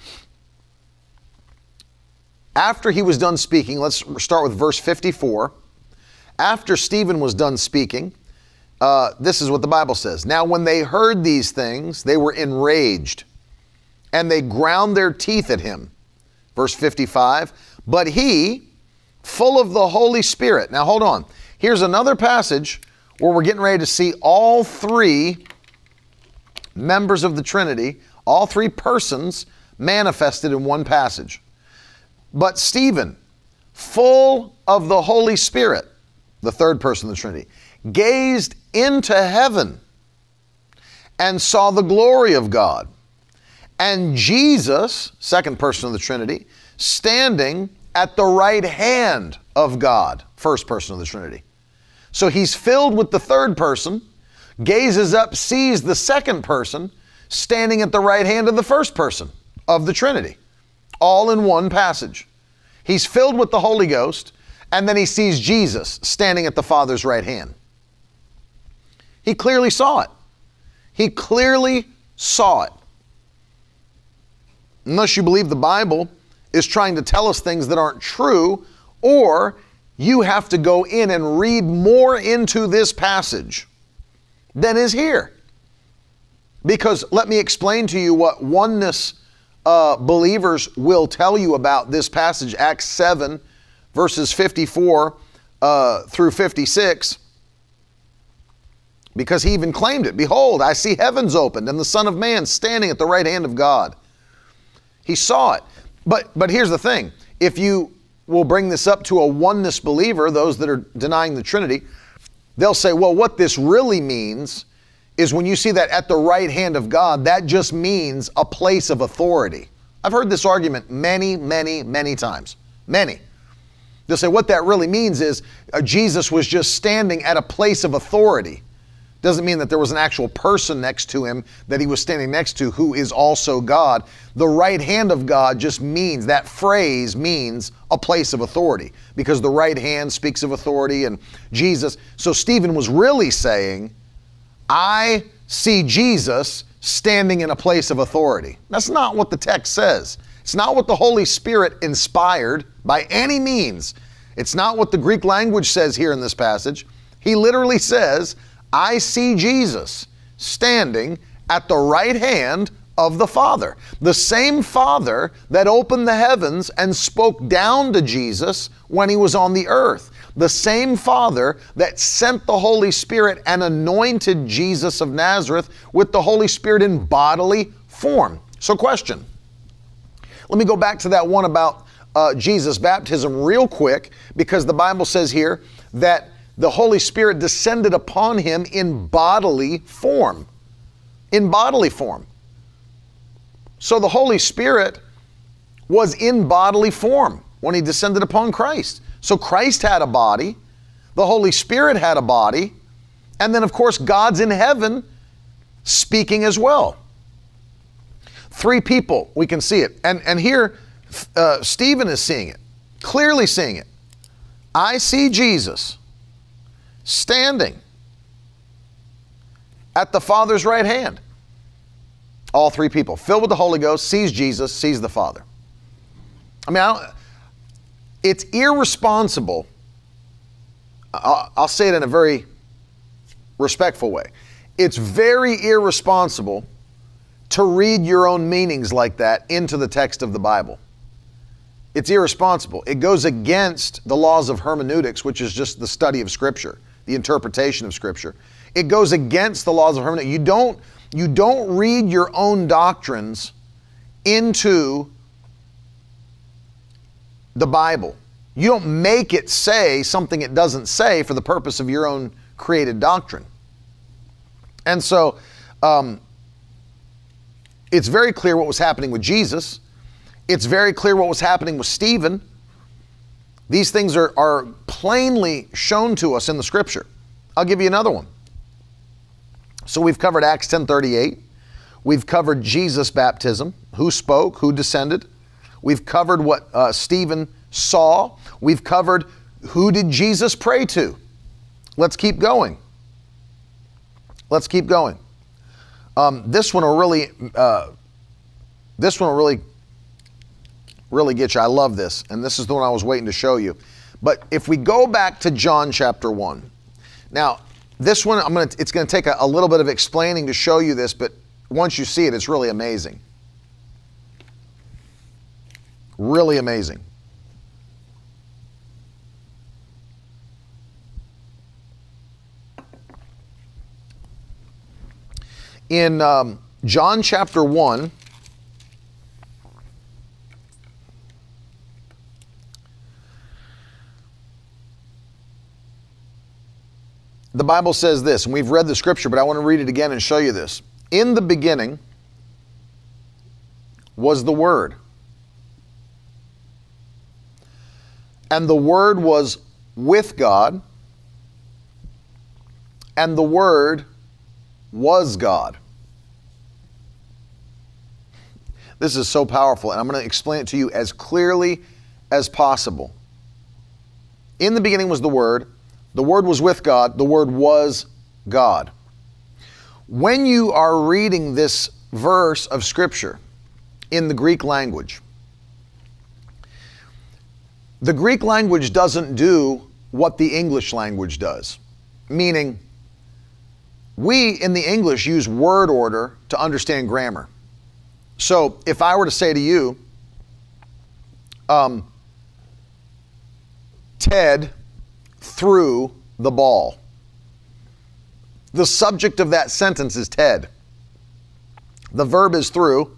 After he was done speaking, let's start with verse 54. After Stephen was done speaking, this is what the Bible says. Now, when they heard these things, they were enraged, and they ground their teeth at him. Verse 55, but he, full of the Holy Spirit. Now, hold on. Here's another passage where we're getting ready to see all three members of the Trinity, all three persons manifested in one passage. But Stephen, full of the Holy Spirit, the third person of the Trinity, gazed into heaven and saw the glory of God and Jesus, second person of the Trinity, standing at the right hand of God, first person of the Trinity. So he's filled with the third person, gazes up, sees the second person standing at the right hand of the first person of the Trinity, all in one passage. He's filled with the Holy Ghost, and then he sees Jesus standing at the Father's right hand. He clearly saw it. He clearly saw it. Unless you believe the Bible is trying to tell us things that aren't true, or you have to go in and read more into this passage than is here. Because let me explain to you what oneness believers will tell you about this passage, Acts 7, verses 54 through 56, because he even claimed it. Behold, I see heavens opened and the Son of Man standing at the right hand of God. He saw it. But here's the thing. If you will bring this up to a oneness believer, those that are denying the Trinity, they'll say, well, what this really means is when you see that at the right hand of God, that just means a place of authority. I've heard this argument many, many, many times. Many. They'll say what that really means is Jesus was just standing at a place of authority. Doesn't mean that there was an actual person next to him that he was standing next to who is also God. The right hand of God just means, that phrase means a place of authority, because the right hand speaks of authority and Jesus. So Stephen was really saying, I see Jesus standing in a place of authority. That's not what the text says. It's not what the Holy Spirit inspired by any means. It's not what the Greek language says here in this passage. He literally says, I see Jesus standing at the right hand of the Father. The same Father that opened the heavens and spoke down to Jesus when he was on the earth. The same Father that sent the Holy Spirit and anointed Jesus of Nazareth with the Holy Spirit in bodily form. So question, let me go back to that one about Jesus' baptism real quick, because the Bible says here that the Holy Spirit descended upon him in bodily form. In bodily form. So the Holy Spirit was in bodily form when he descended upon Christ. So Christ had a body. The Holy Spirit had a body. And then, of course, God's in heaven speaking as well. Three people, we can see it. And here, Stephen is seeing it. Clearly seeing it. I see Jesus standing at the Father's right hand. All three people, filled with the Holy Ghost, sees Jesus, sees the Father. I mean, it's irresponsible. I'll say it in a very respectful way. It's very irresponsible to read your own meanings like that into the text of the Bible. It's irresponsible. It goes against the laws of hermeneutics, which is just the study of Scripture, the interpretation of Scripture. It goes against the laws of hermeneutics. You don't read your own doctrines into the Bible. You don't make it say something it doesn't say for the purpose of your own created doctrine. And so it's very clear what was happening with Jesus. It's very clear what was happening with Stephen. These things are plainly shown to us in the Scripture. I'll give you another one. So we've covered Acts 10:38. We've covered Jesus' baptism, who spoke, who descended. We've covered what Stephen saw. We've covered who did Jesus pray to. Let's keep going. Let's keep going. This one will really get you. I love this. And this is the one I was waiting to show you. But if we go back to John chapter 1. Now, this one, it's going to take a little bit of explaining to show you this, but once you see it, it's really amazing. Really amazing. In John chapter 1, the Bible says this, and we've read the Scripture, but I want to read it again and show you this. In the beginning was the Word, and the Word was with God, and the Word was God. This is so powerful, and I'm going to explain it to you as clearly as possible. In the beginning was the Word. The Word was with God. The Word was God. When you are reading this verse of Scripture in the Greek language doesn't do what the English language does. Meaning, we in the English use word order to understand grammar. So if I were to say to you, Ted threw the ball. The subject of that sentence is Ted. The verb is threw,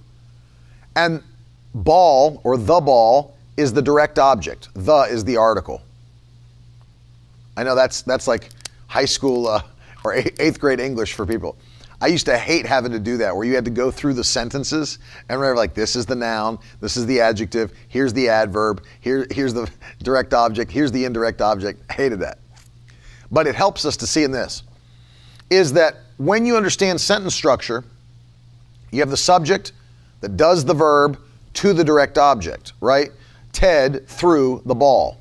and ball or the ball is the direct object. The is the article. I know that's like high school or 8th grade English for people. I used to hate having to do that, where you had to go through the sentences and remember, like, this is the noun, this is the adjective, here's the adverb, here's the direct object, here's the indirect object. I hated that. But it helps us to see in this, is that when you understand sentence structure, you have the subject that does the verb to the direct object, right? Ted threw the ball.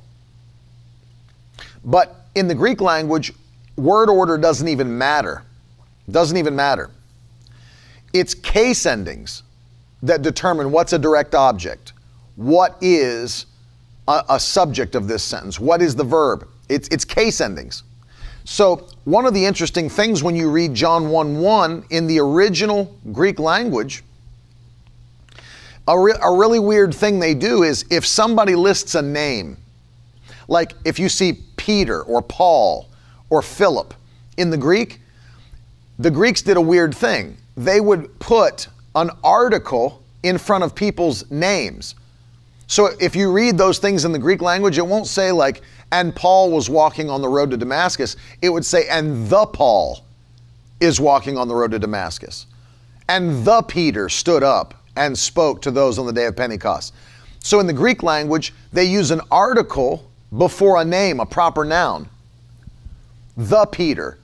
But in the Greek language, word order doesn't even matter. Doesn't even matter. It's case endings that determine what's a direct object. What is a subject of this sentence? What is the verb? It's case endings. So one of the interesting things when you read John 1:1 in the original Greek language, a really weird thing they do is if somebody lists a name, like if you see Peter or Paul or Philip in the Greek, the Greeks did a weird thing. They would put an article in front of people's names. So if you read those things in the Greek language, it won't say like, and Paul was walking on the road to Damascus. It would say, and the Paul is walking on the road to Damascus. And the Peter stood up and spoke to those on the day of Pentecost. So in the Greek language, they use an article before a name, a proper noun. The Peter.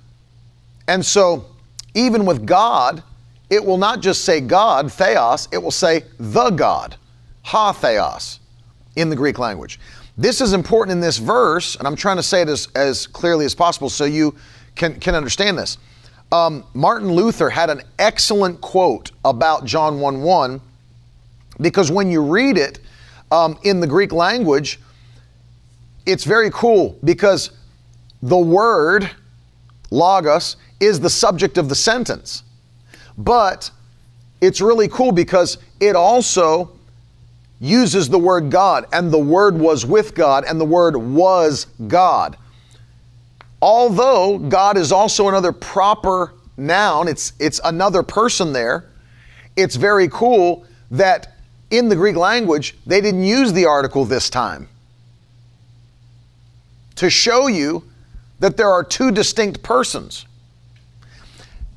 And so, even with God, it will not just say God, theos, it will say the God, ha theos, in the Greek language. This is important in this verse, and I'm trying to say it as clearly as possible so you can understand this. Martin Luther had an excellent quote about John 1:1, because when you read it in the Greek language, it's very cool, because the word, logos, is the subject of the sentence. But it's really cool because it also uses the word God, and the Word was with God, and the Word was God. Although God is also another proper noun, it's another person there, it's very cool that in the Greek language, they didn't use the article this time to show you that there are two distinct persons.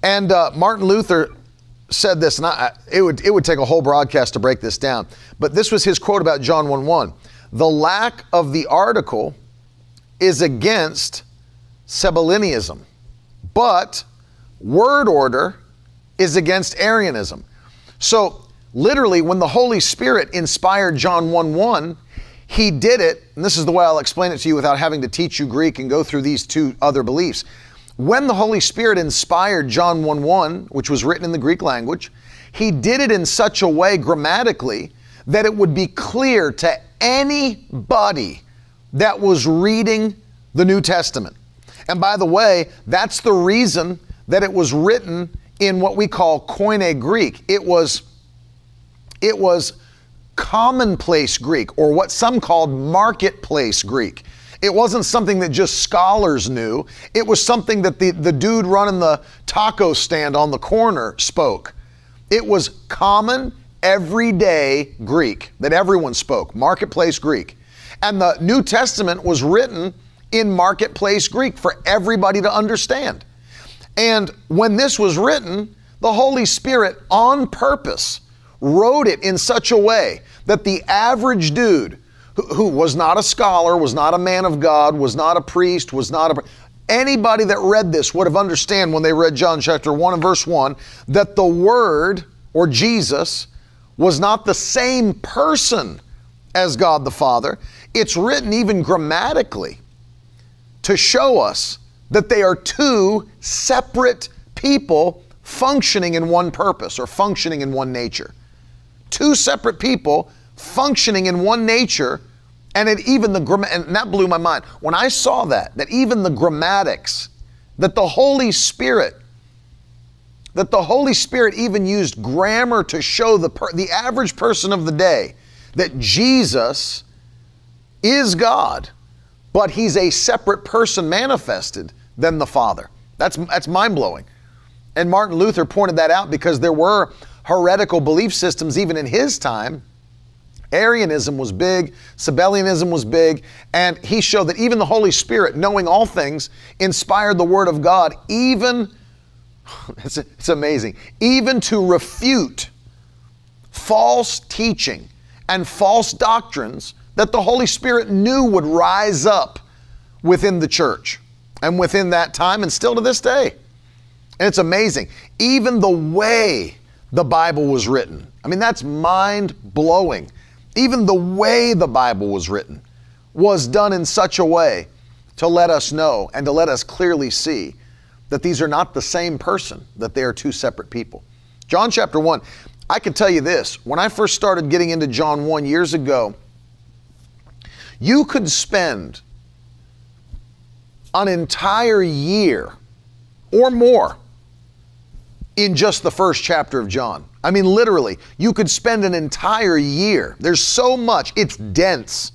And Martin Luther said this, and it would take a whole broadcast to break this down, but this was his quote about John 1:1. The lack of the article is against Sabellianism, but word order is against Arianism. So literally, when the Holy Spirit inspired John 1:1, he did it, and this is the way I'll explain it to you without having to teach you Greek and go through these two other beliefs. When the Holy Spirit inspired John 1:1, which was written in the Greek language, he did it in such a way grammatically that it would be clear to anybody that was reading the New Testament. And by the way, that's the reason that it was written in what we call Koine Greek. It was commonplace Greek, or what some called marketplace Greek. It wasn't something that just scholars knew. It was something that the dude running the taco stand on the corner spoke. It was common, everyday Greek that everyone spoke, marketplace Greek. And the New Testament was written in marketplace Greek for everybody to understand. And when this was written, the Holy Spirit on purpose wrote it in such a way that the average dude who was not a scholar, was not a man of God, was not a priest, was not anybody that read this would have understood when they read John chapter 1 and verse 1 that the Word, or Jesus, was not the same person as God the Father. It's written even grammatically to show us that they are two separate people functioning in one purpose, or functioning in one nature. Two separate people functioning in one nature, and that blew my mind when I saw that even the grammatics, that the Holy Spirit even used grammar to show the average person of the day that Jesus is God, but he's a separate person manifested than the Father. That's mind-blowing. And Martin Luther pointed that out because there were heretical belief systems even in his time. Arianism was big, Sabellianism was big, and he showed that even the Holy Spirit, knowing all things, inspired the Word of God, even, it's amazing, even to refute false teaching and false doctrines that the Holy Spirit knew would rise up within the church and within that time and still to this day. And it's amazing. Even the way the Bible was written, I mean, that's mind-blowing. Even the way the Bible was written was done in such a way to let us know and to let us clearly see that these are not the same person, that they are two separate people. John chapter 1, I can tell you this, when I first started getting into John 1 years ago, you could spend an entire year or more in just the first chapter of John. I mean, literally, you could spend an entire year. There's so much. It's dense.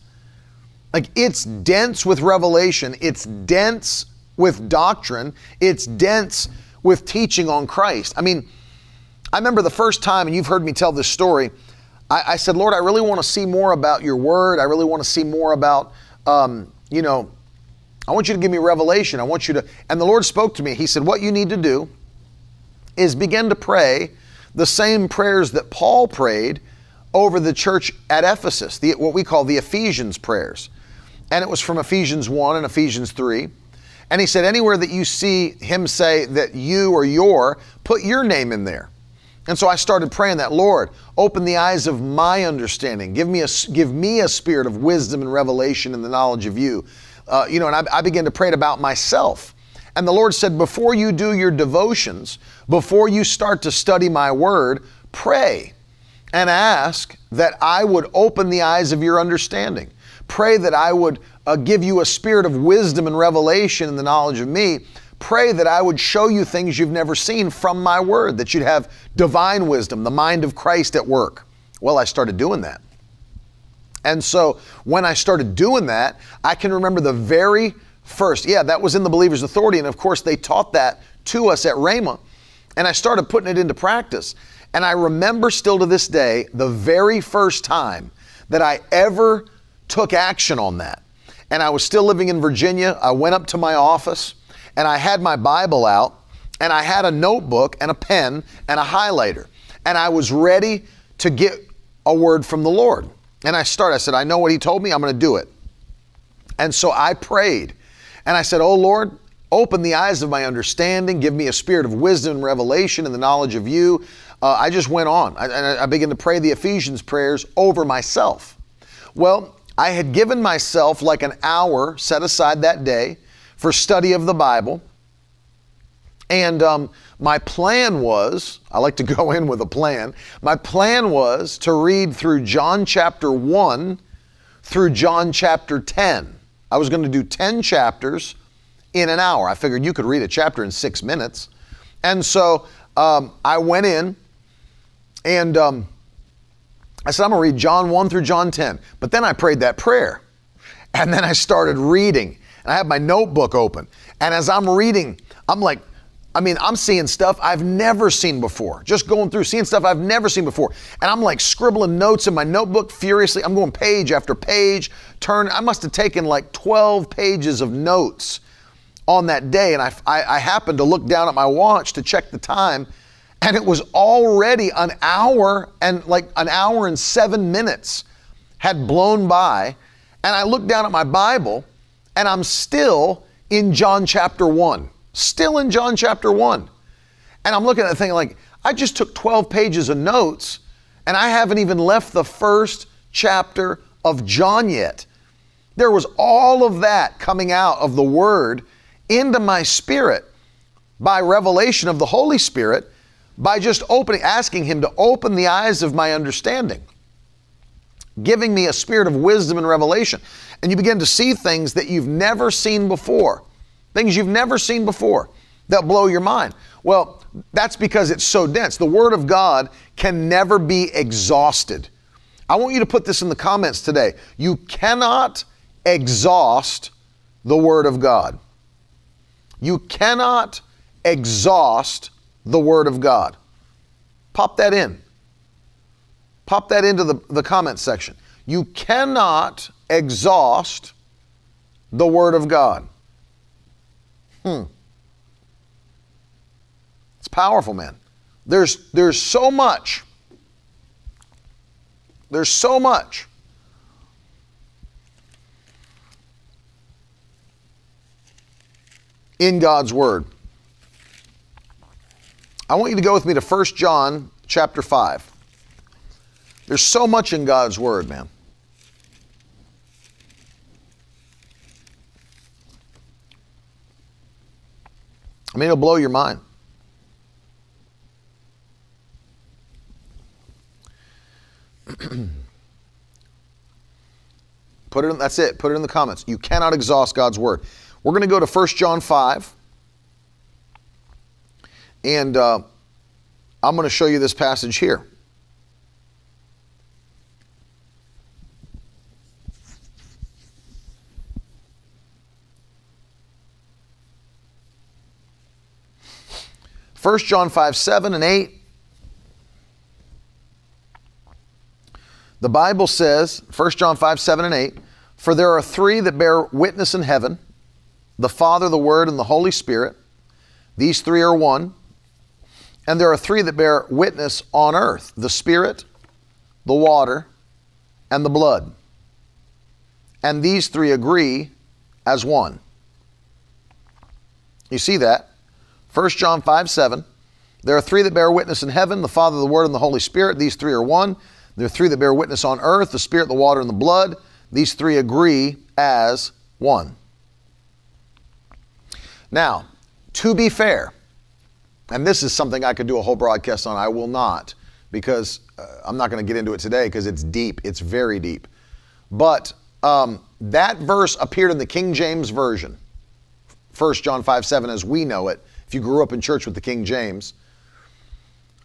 Like, it's dense with revelation. It's dense with doctrine. It's dense with teaching on Christ. I mean, I remember the first time, and you've heard me tell this story, I said, Lord, I really want to see more about your word. I really want to see more about, I want you to give me revelation. I want you to, and the Lord spoke to me. He said, what you need to do is begin to pray the same prayers that Paul prayed over the church at Ephesus, what we call the Ephesians prayers. And it was from Ephesians 1 and Ephesians 3. And he said, anywhere that you see him say that you or your, put your name in there. And so I started praying that, Lord, open the eyes of my understanding. Give me a spirit of wisdom and revelation and the knowledge of you. And I began to pray it about myself. And the Lord said, before you do your devotions, before you start to study my word, pray and ask that I would open the eyes of your understanding. Pray that I would give you a spirit of wisdom and revelation and the knowledge of me. Pray that I would show you things you've never seen from my word, that you'd have divine wisdom, the mind of Christ at work. Well, I started doing that. And so when I started doing that, I can remember the very first, that was in the Believer's Authority. And of course they taught that to us at Rhema. And I started putting it into practice. And I remember still to this day, the very first time that I ever took action on that. And I was still living in Virginia. I went up to my office and I had my Bible out and I had a notebook and a pen and a highlighter. And I was ready to get a word from the Lord. And I said, I know what he told me, I'm going to do it. And so I prayed and I said, oh Lord, open the eyes of my understanding. Give me a spirit of wisdom and revelation and the knowledge of you. I just went on. I began to pray the Ephesians prayers over myself. Well, I had given myself like an hour set aside that day for study of the Bible. And my plan was, I like to go in with a plan. My plan was to read through John chapter 1 through John chapter 10. I was going to do 10 chapters in an hour. I figured you could read a chapter in 6 minutes. And so I went in and I said, I'm going to read John 1 through John 10. But then I prayed that prayer and then I started reading and I had my notebook open. And as I'm reading, I'm seeing stuff I've never seen before. Just going through, seeing stuff I've never seen before. And I'm like scribbling notes in my notebook furiously. I'm going page after page, I must have taken like 12 pages of notes on that day. And I happened to look down at my watch to check the time. And it was already an hour and 7 minutes had blown by. And I looked down at my Bible and I'm still in John chapter 1. Still in John chapter 1. And I'm looking at the thing like, I just took 12 pages of notes and I haven't even left the first chapter of John yet. There was all of that coming out of the Word into my spirit by revelation of the Holy Spirit, by just asking Him to open the eyes of my understanding, giving me a spirit of wisdom and revelation. And you begin to see things that you've never seen before. Things you've never seen before that blow your mind. Well, that's because it's so dense. The Word of God can never be exhausted. I want you to put this in the comments today. You cannot exhaust the Word of God. You cannot exhaust the Word of God. Pop that in. Pop that into the comment section. You cannot exhaust the Word of God. It's powerful, man. There's so much. There's so much. In God's Word. I want you to go with me to 1 John chapter 5. There's so much in God's Word, man. It'll blow your mind. Put it in the comments. You cannot exhaust God's Word. We're going to go to 1 John 5. And I'm going to show you this passage here. First John 5, 7 and 8. The Bible says, 1 John 5, 7 and 8, for there are three that bear witness in heaven, the Father, the Word, and the Holy Spirit. These three are one. And there are three that bear witness on earth, the Spirit, the water, and the blood. And these three agree as one. You see that? 1 John 5, 7, there are three that bear witness in heaven, the Father, the Word, and the Holy Spirit. These three are one. There are three that bear witness on earth, the Spirit, the water, and the blood. These three agree as one. Now, to be fair, and this is something I could do a whole broadcast on. I will not, because I'm not going to get into it today because it's deep. It's very deep. But that verse appeared in the King James Version, 1 John 5, 7, as we know it. If you grew up in church with the King James.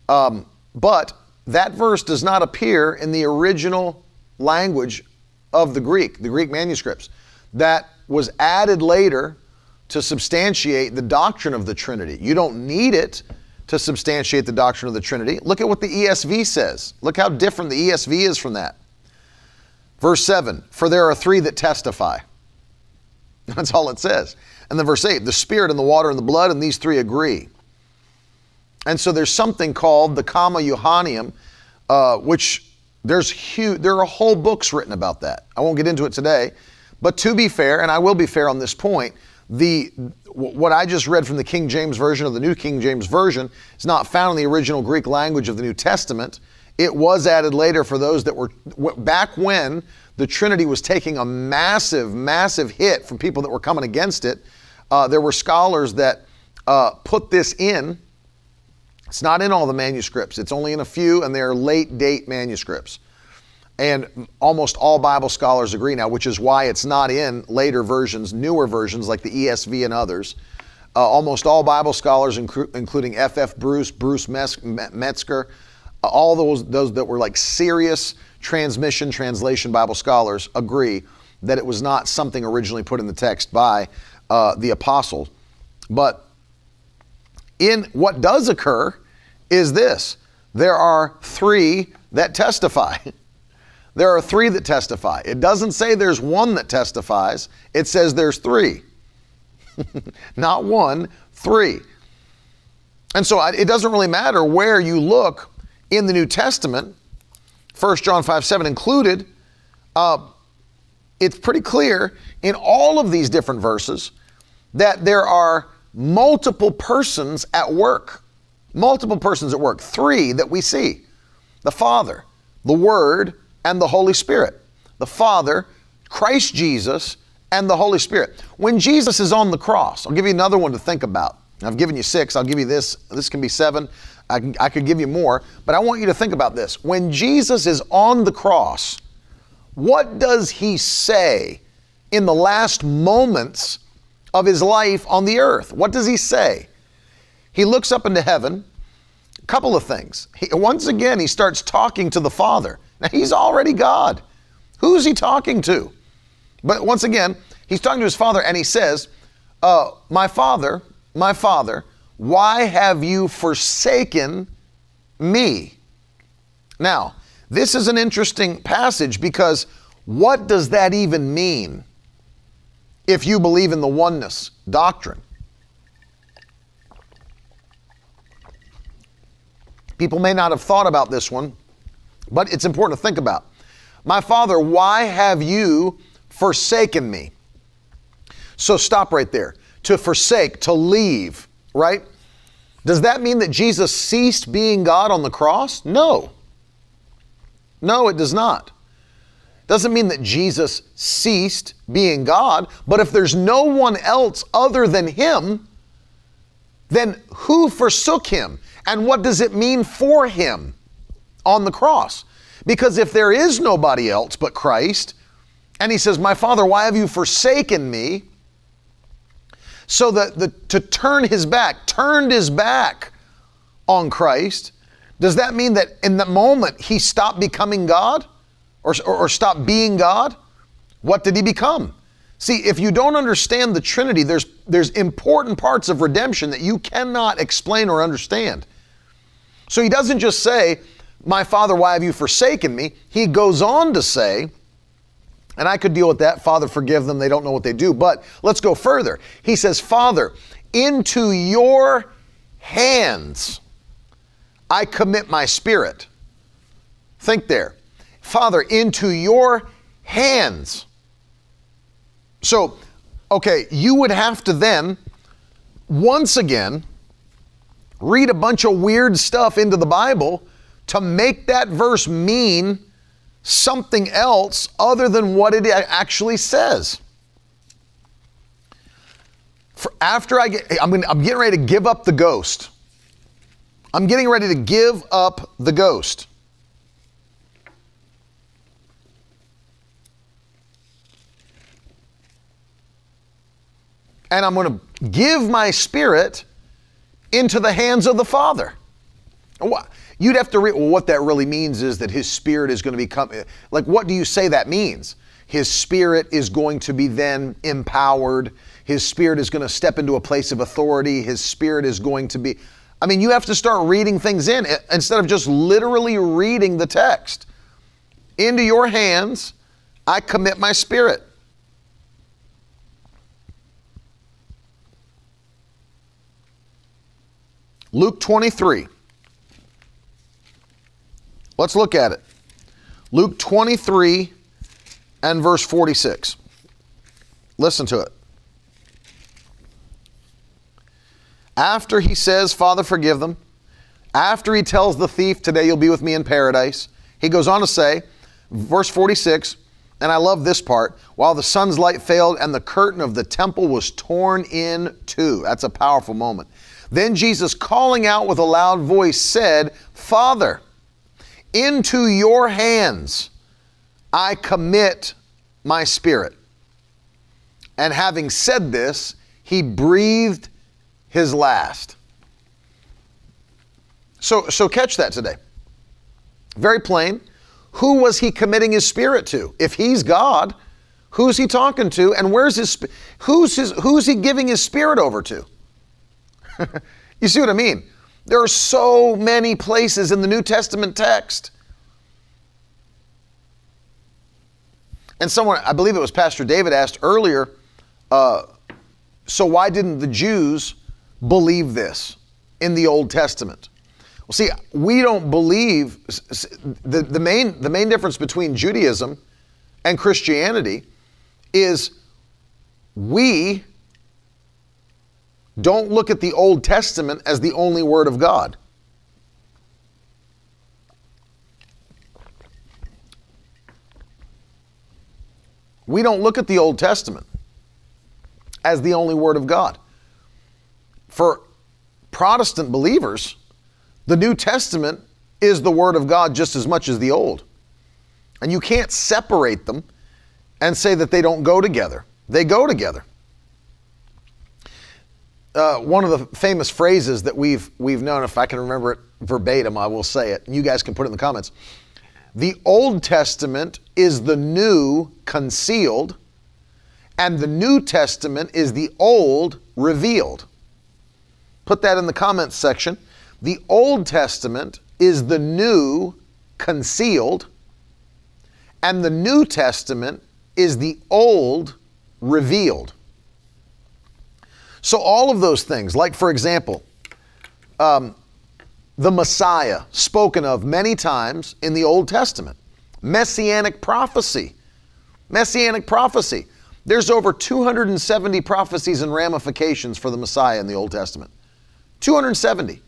But that verse does not appear in the original language of the Greek manuscripts, that was added later to substantiate the doctrine of the Trinity. You don't need it to substantiate the doctrine of the Trinity. Look at what the ESV says. Look how different the ESV is from that. Verse 7, for there are three that testify. That's all it says. And then verse 8, the Spirit and the water and the blood, and these three agree. And so there's something called the Comma Johanneum, which there's huge, there are whole books written about that. I won't get into it today, but to be fair, and I will be fair on this point, what I just read from the King James Version or the New King James Version is not found in the original Greek language of the New Testament. It was added later for those that were, back when the Trinity was taking a massive, massive hit from people that were coming against it. There were scholars that put this in. It's not in all the manuscripts. It's only in a few, and they're late date manuscripts. And almost all Bible scholars agree now, which is why it's not in later versions, newer versions like the ESV and others. Almost all Bible scholars, including F.F. Bruce, Bruce Metzger, all those that were like serious translation Bible scholars agree that it was not something originally put in the text by the apostle. But in what does occur is this: there are three that testify. There are three that testify. It doesn't say there's one that testifies. It says there's three. Not one, three. And so it doesn't really matter where you look in the New Testament, 1 John 5:7 included, it's pretty clear in all of these different verses that there are multiple persons at work. Multiple persons at work. Three that we see. The Father, the Word, and the Holy Spirit. The Father, Christ Jesus, and the Holy Spirit. When Jesus is on the cross, I'll give you another one to think about. I've given you six. I'll give you this. This can be seven. I could give you more, but I want you to think about this. When Jesus is on the cross, what does he say in the last moments of his life on the earth? What does he say? He looks up into heaven. A couple of things. Once again, he starts talking to the Father. Now, he's already God. Who's he talking to? But once again, he's talking to his Father, and he says, my Father, why have you forsaken me? Now, this is an interesting passage, because what does that even mean if you believe in the oneness doctrine? People may not have thought about this one, but it's important to think about. My Father, why have you forsaken me? So stop right there. To forsake, to leave, right? Does that mean that Jesus ceased being God on the cross? No. No, it does not. Doesn't mean that Jesus ceased being God, but if there's no one else other than him, then who forsook him? And what does it mean for him on the cross? Because if there is nobody else but Christ, and he says, my Father, why have you forsaken me? So that to turn his back, turned his back on Christ, does that mean that in the moment he stopped becoming God or stopped being God? What did he become? See, if you don't understand the Trinity, there's important parts of redemption that you cannot explain or understand. So he doesn't just say, my Father, why have you forsaken me? He goes on to say, and I could deal with that, Father, forgive them, they don't know what they do. But let's go further. He says, Father, into your hands I commit my spirit. Think there. Father, into your hands. So, okay, you would have to then, once again, read a bunch of weird stuff into the Bible to make that verse mean something else other than what it actually says. I'm getting ready to give up the ghost. I'm getting ready to give up the ghost. And I'm going to give my spirit into the hands of the Father. What? You'd have to read, well, what that really means is that his spirit is going to become, like, what do you say that means? His spirit is going to be then empowered. His spirit is going to step into a place of authority. His spirit is going to be, I mean, you have to start reading things in instead of just literally reading the text. Into your hands, I commit my spirit. Luke 23. Let's look at it. Luke 23 and verse 46. Listen to it. After he says, Father, forgive them. After he tells the thief, today you'll be with me in paradise. He goes on to say, verse 46, and I love this part, while the sun's light failed and the curtain of the temple was torn in two. That's a powerful moment. Then Jesus, calling out with a loud voice, said, Father, into your hands I commit my spirit. And having said this, he breathed his last. So catch that today. Very plain. Who was he committing his spirit to? If he's God, who's he talking to, and where's who's he giving his spirit over to? You see what I mean? There are so many places in the New Testament text. And someone, I believe it was Pastor David, asked earlier, so why didn't the Jews believe this in the Old Testament? Well, see, we don't believe, the main difference between Judaism and Christianity is we don't look at the Old Testament as the only word of God. We don't look at the Old Testament as the only word of God. For Protestant believers, the New Testament is the word of God just as much as the Old. And you can't separate them and say that they don't go together. They go together. One of the famous phrases that we've known, if I can remember it verbatim, I will say it. You guys can put it in the comments. The Old Testament is the new concealed, and the New Testament is the old revealed. Put that in the comments section. The Old Testament is the new concealed, and the New Testament is the old revealed. So all of those things, like for example, the Messiah spoken of many times in the Old Testament, Messianic prophecy, There's over 270 prophecies and ramifications for the Messiah in the Old Testament. 270.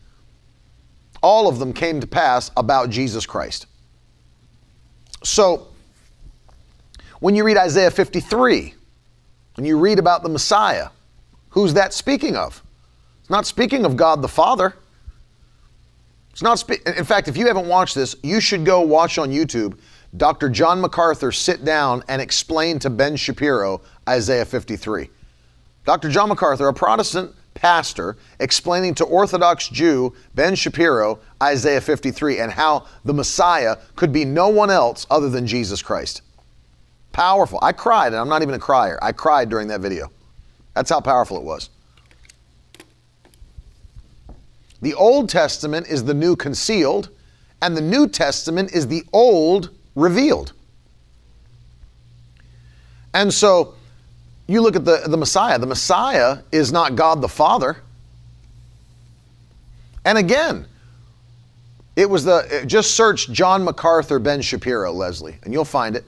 All of them came to pass about Jesus Christ. So when you read Isaiah 53, and you read about the Messiah, who's that speaking of? It's not speaking of God the Father. It's not. In fact, if you haven't watched this, you should go watch on YouTube Dr. John MacArthur sit down and explain to Ben Shapiro Isaiah 53. Dr. John MacArthur, a Protestant pastor, explaining to Orthodox Jew Ben Shapiro Isaiah 53 and how the Messiah could be no one else other than Jesus Christ. Powerful. I cried, and I'm not even a crier. I cried during that video. That's how powerful it was. The Old Testament is the new concealed, and the New Testament is the old revealed. And so you look at the Messiah. The Messiah is not God the Father. And again, it was just search John MacArthur, Ben Shapiro, Leslie, and you'll find it.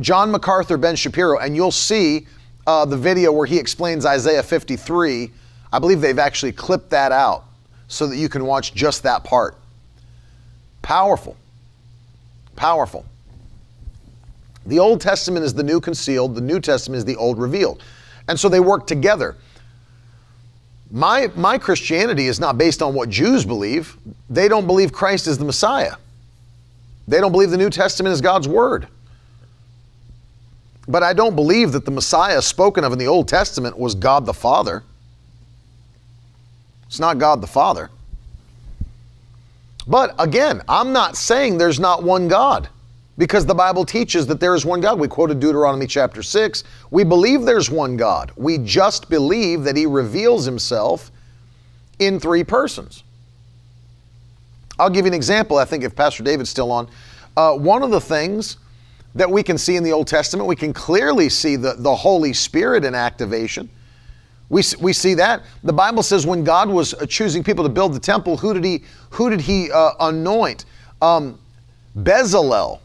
John MacArthur, Ben Shapiro, and you'll see the video where he explains Isaiah 53. I believe they've actually clipped that out so that you can watch just that part. Powerful. Powerful. The Old Testament is the new concealed. The New Testament is the old revealed. And so they work together. My Christianity is not based on what Jews believe. They don't believe Christ is the Messiah. They don't believe the New Testament is God's word. But I don't believe that the Messiah spoken of in the Old Testament was God the Father. It's not God the Father. But again, I'm not saying there's not one God. because the Bible teaches that there is one God. We quoted Deuteronomy chapter 6. We believe there's one God. We just believe that he reveals himself in three persons. I'll give you an example, I think, if Pastor David's still on. One of the things that we can see in the Old Testament, we can clearly see the Holy Spirit in activation. We see that. The Bible says when God was choosing people to build the temple, who did he anoint? Bezalel.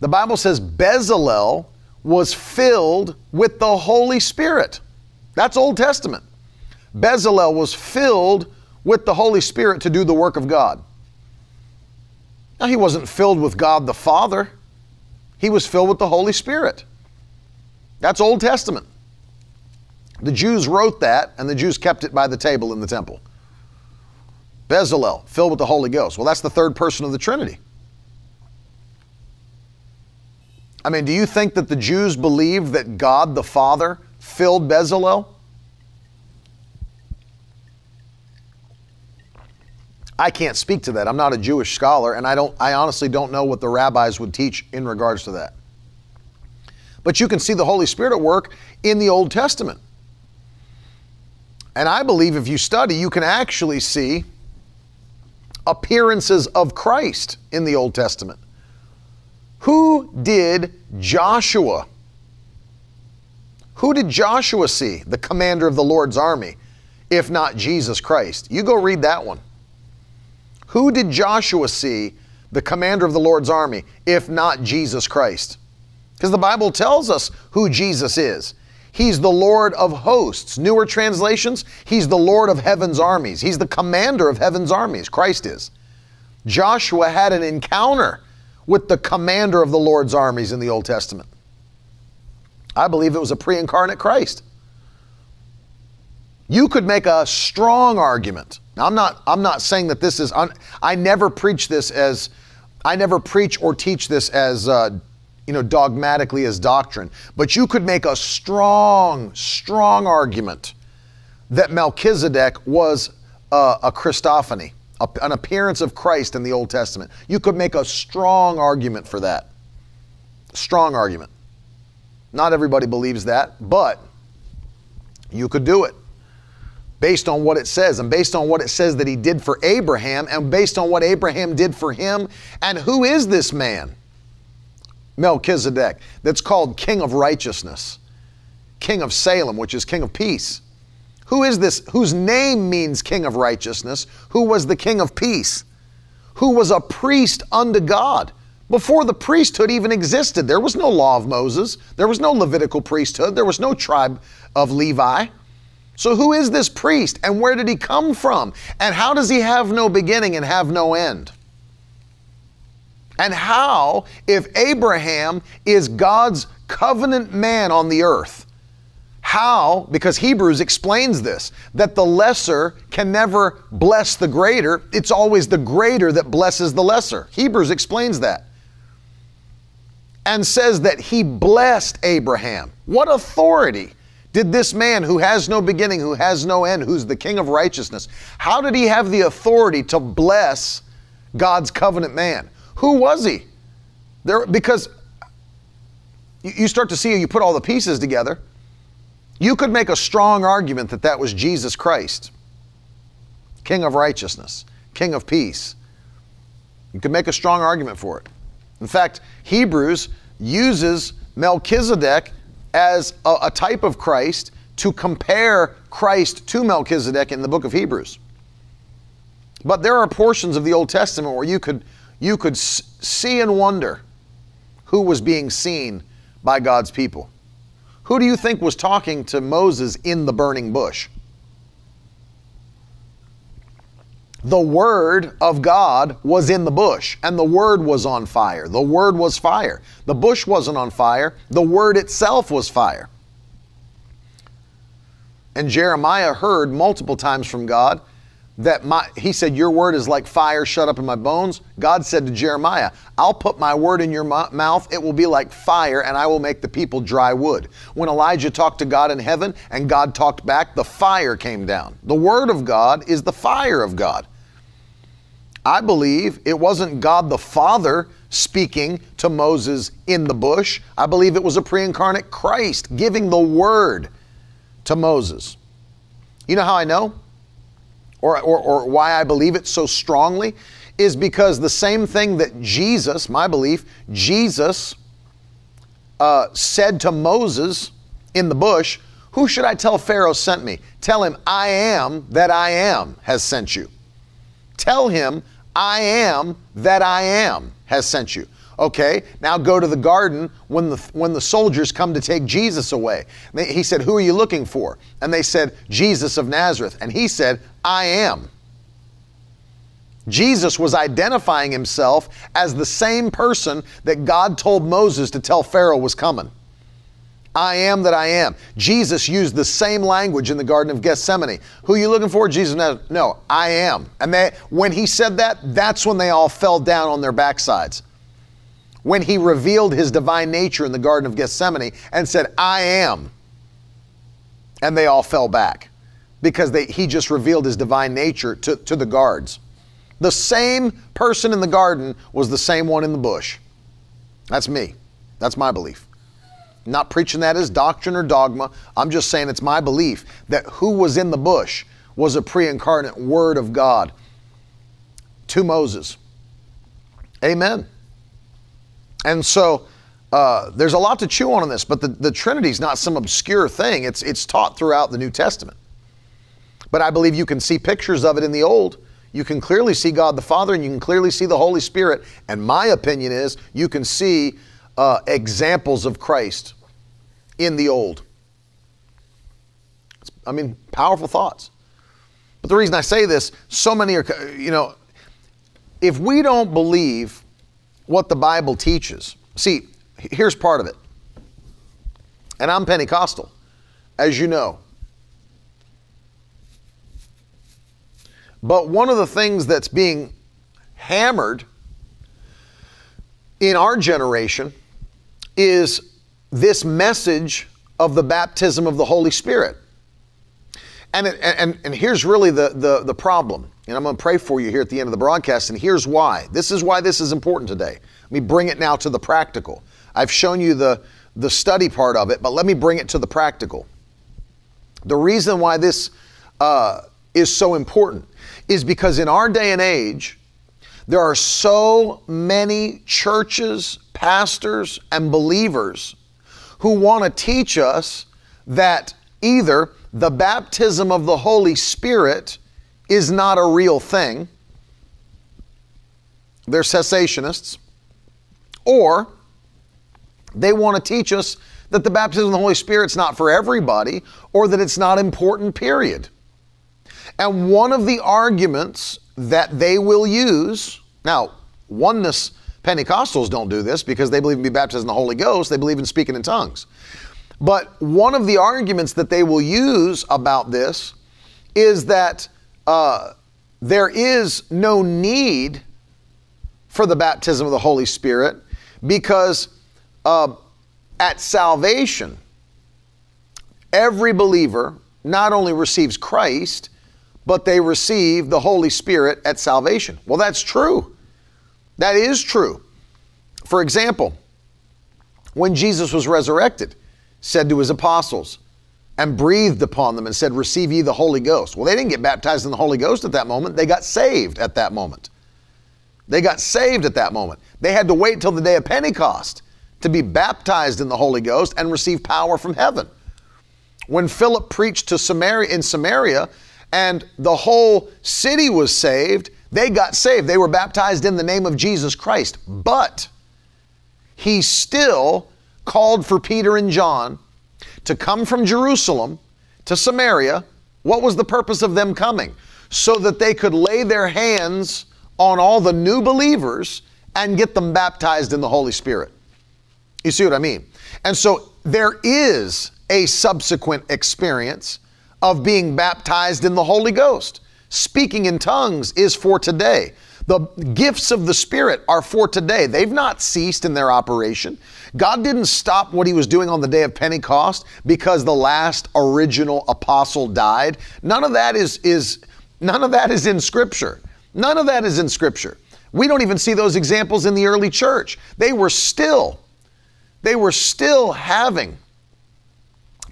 The Bible says Bezalel was filled with the Holy Spirit. That's Old Testament. Bezalel was filled with the Holy Spirit to do the work of God. Now, he wasn't filled with God the Father. He was filled with the Holy Spirit. That's Old Testament. The Jews wrote that, and the Jews kept it by the table in the temple. Bezalel, filled with the Holy Ghost. Well, that's the third person of the Trinity. I mean, do you think that the Jews believed that God the Father filled Bezalel? I can't speak to that. I'm not a Jewish scholar, and I honestly don't know what the rabbis would teach in regards to that. But you can see the Holy Spirit at work in the Old Testament. And I believe if you study, you can actually see appearances of Christ in the Old Testament. Who did Joshua? Who did Joshua see, the commander of the Lord's army, if not Jesus Christ? You go read that one. Who did Joshua see, the commander of the Lord's army, if not Jesus Christ? Because the Bible tells us who Jesus is. He's the Lord of hosts. Newer translations, he's the Lord of heaven's armies. He's the commander of heaven's armies, Christ is. Joshua had an encounter with the commander of the Lord's armies in the Old Testament. I believe it was a pre-incarnate Christ. You could make a strong argument. Now, I'm not saying that this is, I never preach or teach this as, dogmatically as doctrine, but you could make a strong argument that Melchizedek was a Christophany, an appearance of Christ in the Old Testament. You could make a strong argument for that. Strong argument. Not everybody believes that, but you could do it. Based on what it says, and based on what it says that he did for Abraham, and based on what Abraham did for him. And who is this man, Melchizedek, that's called King of Righteousness, King of Salem, which is King of Peace? Who is this, whose name means King of Righteousness, who was the King of Peace, who was a priest unto God? Before the priesthood even existed, there was no law of Moses. There was no Levitical priesthood. There was no tribe of Levi. So who is this priest, and where did he come from, and how does he have no beginning and have no end? And how, if Abraham is God's covenant man on the earth, how, because Hebrews explains this, that the lesser can never bless the greater, it's always the greater that blesses the lesser. Hebrews explains that and says that he blessed Abraham. What authority did this man who has no beginning, who has no end, who's the King of Righteousness, how did he have the authority to bless God's covenant man? Who was he? Because you start to see, you put all the pieces together. You could make a strong argument that that was Jesus Christ, King of Righteousness, King of Peace. You could make a strong argument for it. In fact, Hebrews uses Melchizedek as a type of Christ to compare Christ to Melchizedek in the book of Hebrews. But there are portions of the Old Testament where you could see and wonder who was being seen by God's people. Who do you think was talking to Moses in the burning bush? The Word of God was in the bush, and the Word was on fire. The Word was fire. The bush wasn't on fire. The Word itself was fire. And Jeremiah heard multiple times from God that he said, your word is like fire shut up in my bones. God said to Jeremiah, I'll put my word in your mouth. It will be like fire, and I will make the people dry wood. When Elijah talked to God in heaven and God talked back, the fire came down. The Word of God is the fire of God. I believe it wasn't God the Father speaking to Moses in the bush. I believe it was a pre-incarnate Christ giving the word to Moses. You know how I know, or why I believe it so strongly, is because the same thing that Jesus, my belief, Jesus said to Moses in the bush, "Who should I tell Pharaoh sent me?" Tell him, "I am that I am has sent you." Tell him, "I am that I am has sent you." Okay, now go to the garden when the soldiers come to take Jesus away. He said, "Who are you looking for?" And they said, "Jesus of Nazareth." And he said, "I am." Jesus was identifying himself as the same person that God told Moses to tell Pharaoh was coming. I am that I am. Jesus used the same language in the Garden of Gethsemane. "Who are you looking for?" Jesus. No, I am. And when he said that, that's when they all fell down on their backsides. When he revealed his divine nature in the Garden of Gethsemane and said, "I am," and they all fell back because he just revealed his divine nature to the guards. The same person in the garden was the same one in the bush. That's me. That's my belief. I'm not preaching that as doctrine or dogma. I'm just saying it's my belief that who was in the bush was a pre-incarnate word of God to Moses. Amen. And so there's a lot to chew on in this, but the Trinity's not some obscure thing. It's taught throughout the New Testament. But I believe you can see pictures of it in the Old. You can clearly see God the Father, and you can clearly see the Holy Spirit. And my opinion is you can see examples of Christ in the Old. I mean, powerful thoughts. But the reason I say this, so many are, you know, if we don't believe what the Bible teaches, see, here's part of it. And I'm Pentecostal, as you know. But one of the things that's being hammered in our generation is this message of the baptism of the Holy Spirit. And here's really the problem. And I'm going to pray for you here at the end of the broadcast. And here's why. This is why this is important today. Let me bring it now to the practical. I've shown you the study part of it, but let me bring it to the practical. The reason why this is so important is because in our day and age, there are so many churches, pastors, and believers who want to teach us that either the baptism of the Holy Spirit is not a real thing, they're cessationists, or they want to teach us that the baptism of the Holy Spirit's not for everybody, or that it's not important, period. And one of the arguments that they will use, now, oneness Pentecostals don't do this because they believe in being baptized in the Holy Ghost, they believe in speaking in tongues. But one of the arguments that they will use about this is that there is no need for the baptism of the Holy Spirit because at salvation, every believer not only receives Christ, but they receive the Holy Spirit at salvation. Well, that's true. That is true. For example, when Jesus was resurrected, said to his apostles and breathed upon them and said, "Receive ye the Holy Ghost." Well, they didn't get baptized in the Holy Ghost at that moment. They got saved at that moment. They got saved at that moment. They had to wait till the day of Pentecost to be baptized in the Holy Ghost and receive power from heaven. When Philip preached to Samaria, and the whole city was saved, they got saved. They were baptized in the name of Jesus Christ. But he still called for Peter and John to come from Jerusalem to Samaria. What was the purpose of them coming? So that they could lay their hands on all the new believers and get them baptized in the Holy Spirit. You see what I mean? And so there is a subsequent experience of being baptized in the Holy Ghost. Speaking in tongues is for today. The gifts of the Spirit are for today. They've not ceased in their operation. God didn't stop what he was doing on the day of Pentecost because the last original apostle died. None of that is in Scripture. None of that is in Scripture. We don't even see those examples in the early church. They were still having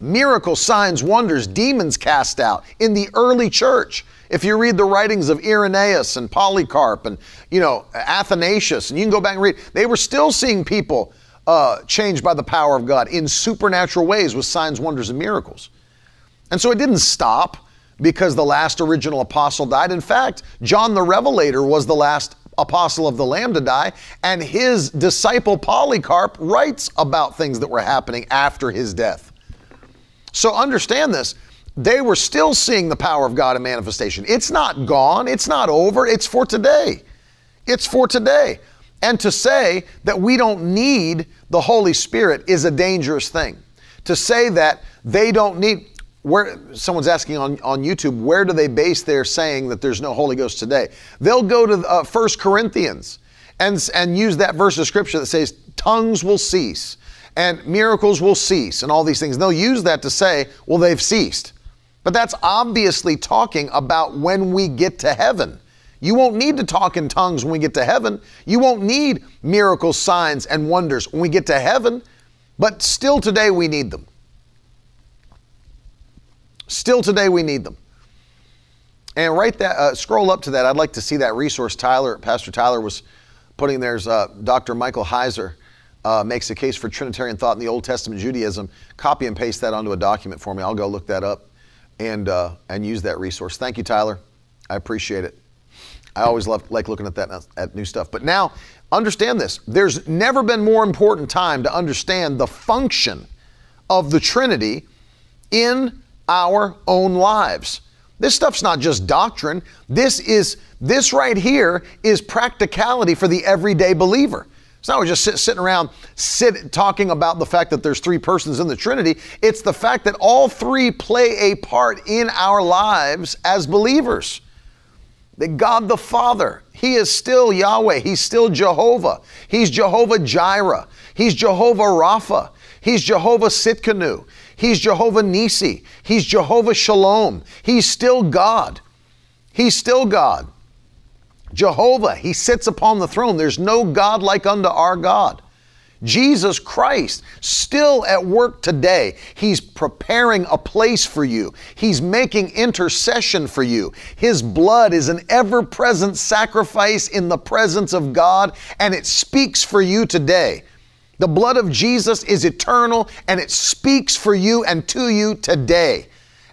miracles, signs, wonders, demons cast out in the early church. If you read the writings of Irenaeus and Polycarp and, you know, Athanasius, and you can go back and read, they were still seeing people changed by the power of God in supernatural ways with signs, wonders, and miracles. And so it didn't stop because the last original apostle died. In fact, John the Revelator was the last apostle of the Lamb to die, and his disciple Polycarp writes about things that were happening after his death. So understand this. They were still seeing the power of God in manifestation. It's not gone. It's not over. It's for today. It's for today. And to say that we don't need the Holy Spirit is a dangerous thing. To say that they don't need... Where someone's asking on YouTube, where do they base their saying that there's no Holy Ghost today? They'll go to 1 Corinthians and use that verse of scripture that says tongues will cease and miracles will cease and all these things. They'll use that to say, well, they've ceased. But that's obviously talking about when we get to heaven. You won't need to talk in tongues when we get to heaven. You won't need miracles, signs, and wonders when we get to heaven. But still today we need them. Still today we need them. And write that, scroll up to that. I'd like to see that resource. Tyler, Pastor Tyler was putting theirs. Dr. Michael Heiser makes a case for Trinitarian thought in the Old Testament Judaism. Copy and paste that onto a document for me. I'll go look that up and use that resource. Thank you, Tyler. I appreciate it. I always like looking at that, at new stuff. But now understand this. There's never been more important time to understand the function of the Trinity in our own lives. This stuff's not just doctrine. This right here is practicality for the everyday believer. It's not we're just sitting around talking about the fact that there's three persons in the Trinity. It's the fact that all three play a part in our lives as believers. That God the Father, He is still Yahweh. He's still Jehovah. He's Jehovah Jireh. He's Jehovah Rapha. He's Jehovah Sitkanu. He's Jehovah Nissi. He's Jehovah Shalom. He's still God. He's still God. Jehovah, He sits upon the throne. There's no God like unto our God. Jesus Christ, still at work today. He's preparing a place for you. He's making intercession for you. His blood is an ever-present sacrifice in the presence of God, and it speaks for you today. The blood of Jesus is eternal, and it speaks for you and to you today.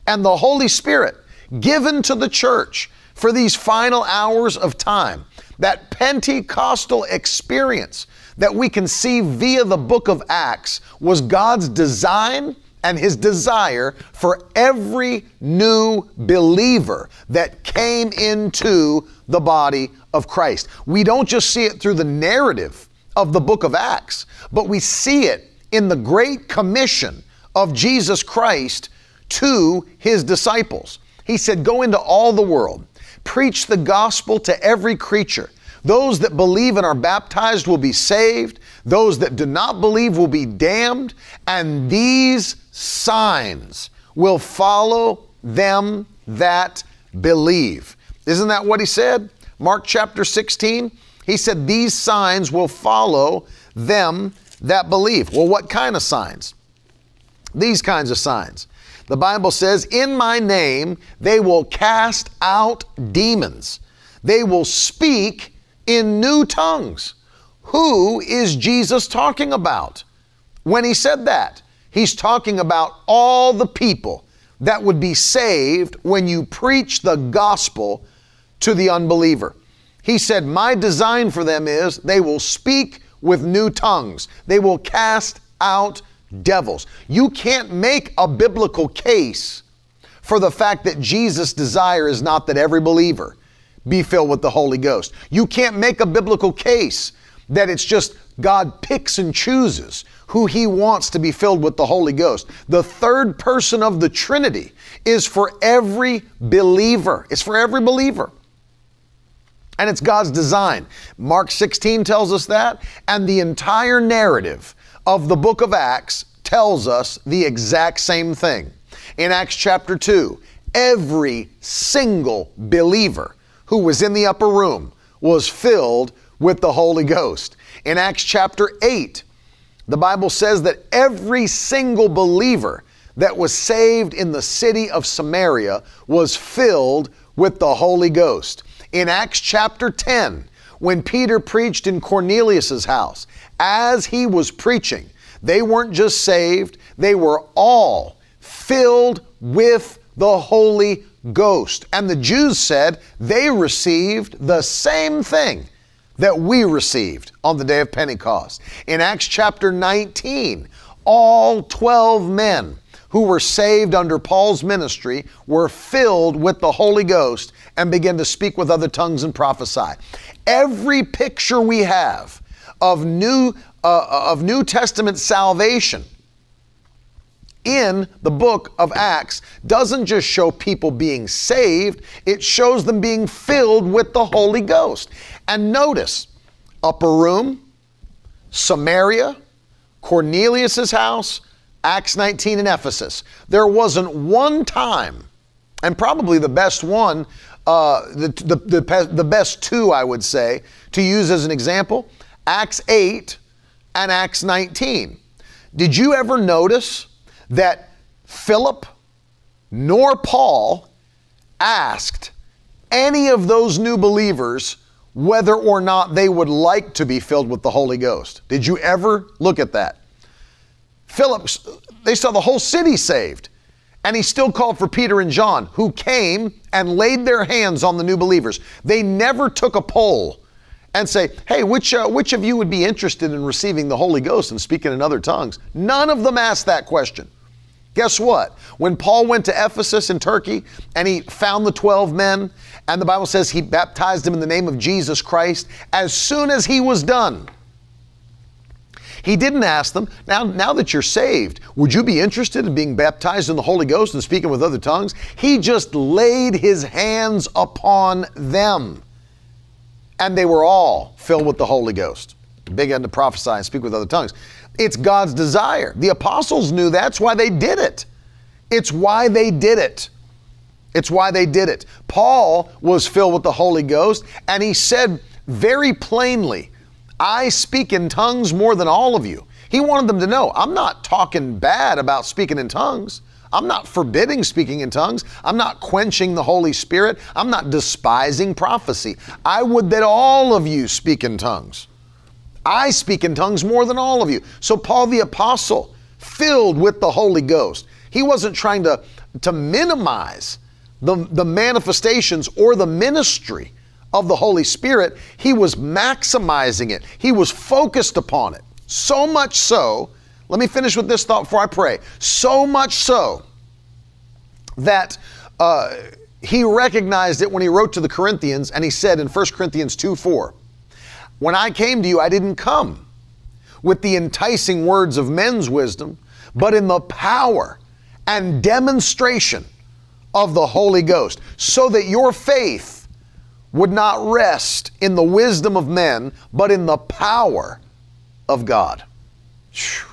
And the Holy Spirit given to the church for these final hours of time, that Pentecostal experience that we can see via the book of Acts was God's design and His desire for every new believer that came into the body of Christ. We don't just see it through the narrative of the book of Acts, but we see it in the great commission of Jesus Christ to His disciples. He said, go into all the world, preach the gospel to every creature. Those that believe and are baptized will be saved. Those that do not believe will be damned. And these signs will follow them that believe. Isn't that what He said? Mark chapter 16. He said, these signs will follow them that believe. Well, what kind of signs? These kinds of signs. The Bible says, in my name, they will cast out demons. They will speak in new tongues. Who is Jesus talking about? When He said that, He's talking about all the people that would be saved when you preach the gospel to the unbeliever. He said, my design for them is they will speak with new tongues. They will cast out devils. You can't make a biblical case for the fact that Jesus' desire is not that every believer be filled with the Holy Ghost. You can't make a biblical case that it's just God picks and chooses who He wants to be filled with the Holy Ghost. The third person of the Trinity is for every believer. It's for every believer. And it's God's design. Mark 16 tells us that, and the entire narrative of the book of Acts tells us the exact same thing. In Acts chapter 2, every single believer who was in the upper room was filled with the Holy Ghost. In Acts chapter 8, the Bible says that every single believer that was saved in the city of Samaria was filled with the Holy Ghost. In Acts chapter 10, when Peter preached in Cornelius's house, as he was preaching, they weren't just saved, they were all filled with the Holy Ghost. And the Jews said they received the same thing that we received on the day of Pentecost. In Acts chapter 19, all 12 men who were saved under Paul's ministry were filled with the Holy Ghost and began to speak with other tongues and prophesy. Every picture we have of New Testament salvation in the book of Acts doesn't just show people being saved, it shows them being filled with the Holy Ghost. And notice, upper room, Samaria, Cornelius's house, Acts 19 in Ephesus. There wasn't one time, and probably the best one, the best two I would say, to use as an example, Acts 8 and Acts 19. Did you ever notice that Philip nor Paul asked any of those new believers whether or not they would like to be filled with the Holy Ghost? Did you ever look at that? Philip, they saw the whole city saved, and he still called for Peter and John, who came and laid their hands on the new believers. They never took a poll and say, hey, which of you would be interested in receiving the Holy Ghost and speaking in other tongues? None of them asked that question. Guess what? When Paul went to Ephesus in Turkey and he found the 12 men, and the Bible says he baptized them in the name of Jesus Christ, as soon as he was done, he didn't ask them, now that you're saved, would you be interested in being baptized in the Holy Ghost and speaking with other tongues? He just laid his hands upon them, and they were all filled with the Holy Ghost, began to prophesy and speak with other tongues. It's God's desire. The apostles knew that's why they did it. It's why they did it. It's why they did it. Paul was filled with the Holy Ghost, and he said very plainly, I speak in tongues more than all of you. He wanted them to know, I'm not talking bad about speaking in tongues. I'm not forbidding speaking in tongues. I'm not quenching the Holy Spirit. I'm not despising prophecy. I would that all of you speak in tongues. I speak in tongues more than all of you. So Paul the apostle, filled with the Holy Ghost, he wasn't trying to minimize the manifestations or the ministry of the Holy Spirit. He was maximizing it. He was focused upon it. So much so, let me finish with this thought before I pray. So much so that he recognized it when he wrote to the Corinthians, and he said in 1 Corinthians 2:4, when I came to you, I didn't come with the enticing words of men's wisdom, but in the power and demonstration of the Holy Ghost, so that your faith would not rest in the wisdom of men, but in the power of God. Whew.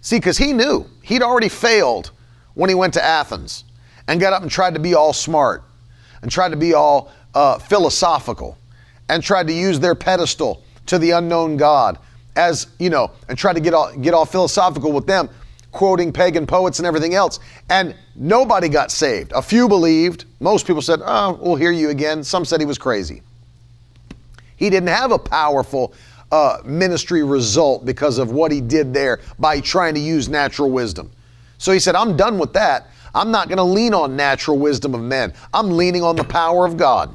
See, because he knew he'd already failed when he went to Athens and got up and tried to be all smart and tried to be all philosophical and tried to use their pedestal to the unknown God as, you know, and tried to get all philosophical with them, quoting pagan poets and everything else. And nobody got saved. A few believed. Most people said, oh, we'll hear you again. Some said he was crazy. He didn't have a powerful ministry result because of what he did there by trying to use natural wisdom. So he said, I'm done with that. I'm not going to lean on natural wisdom of men. I'm leaning on the power of God.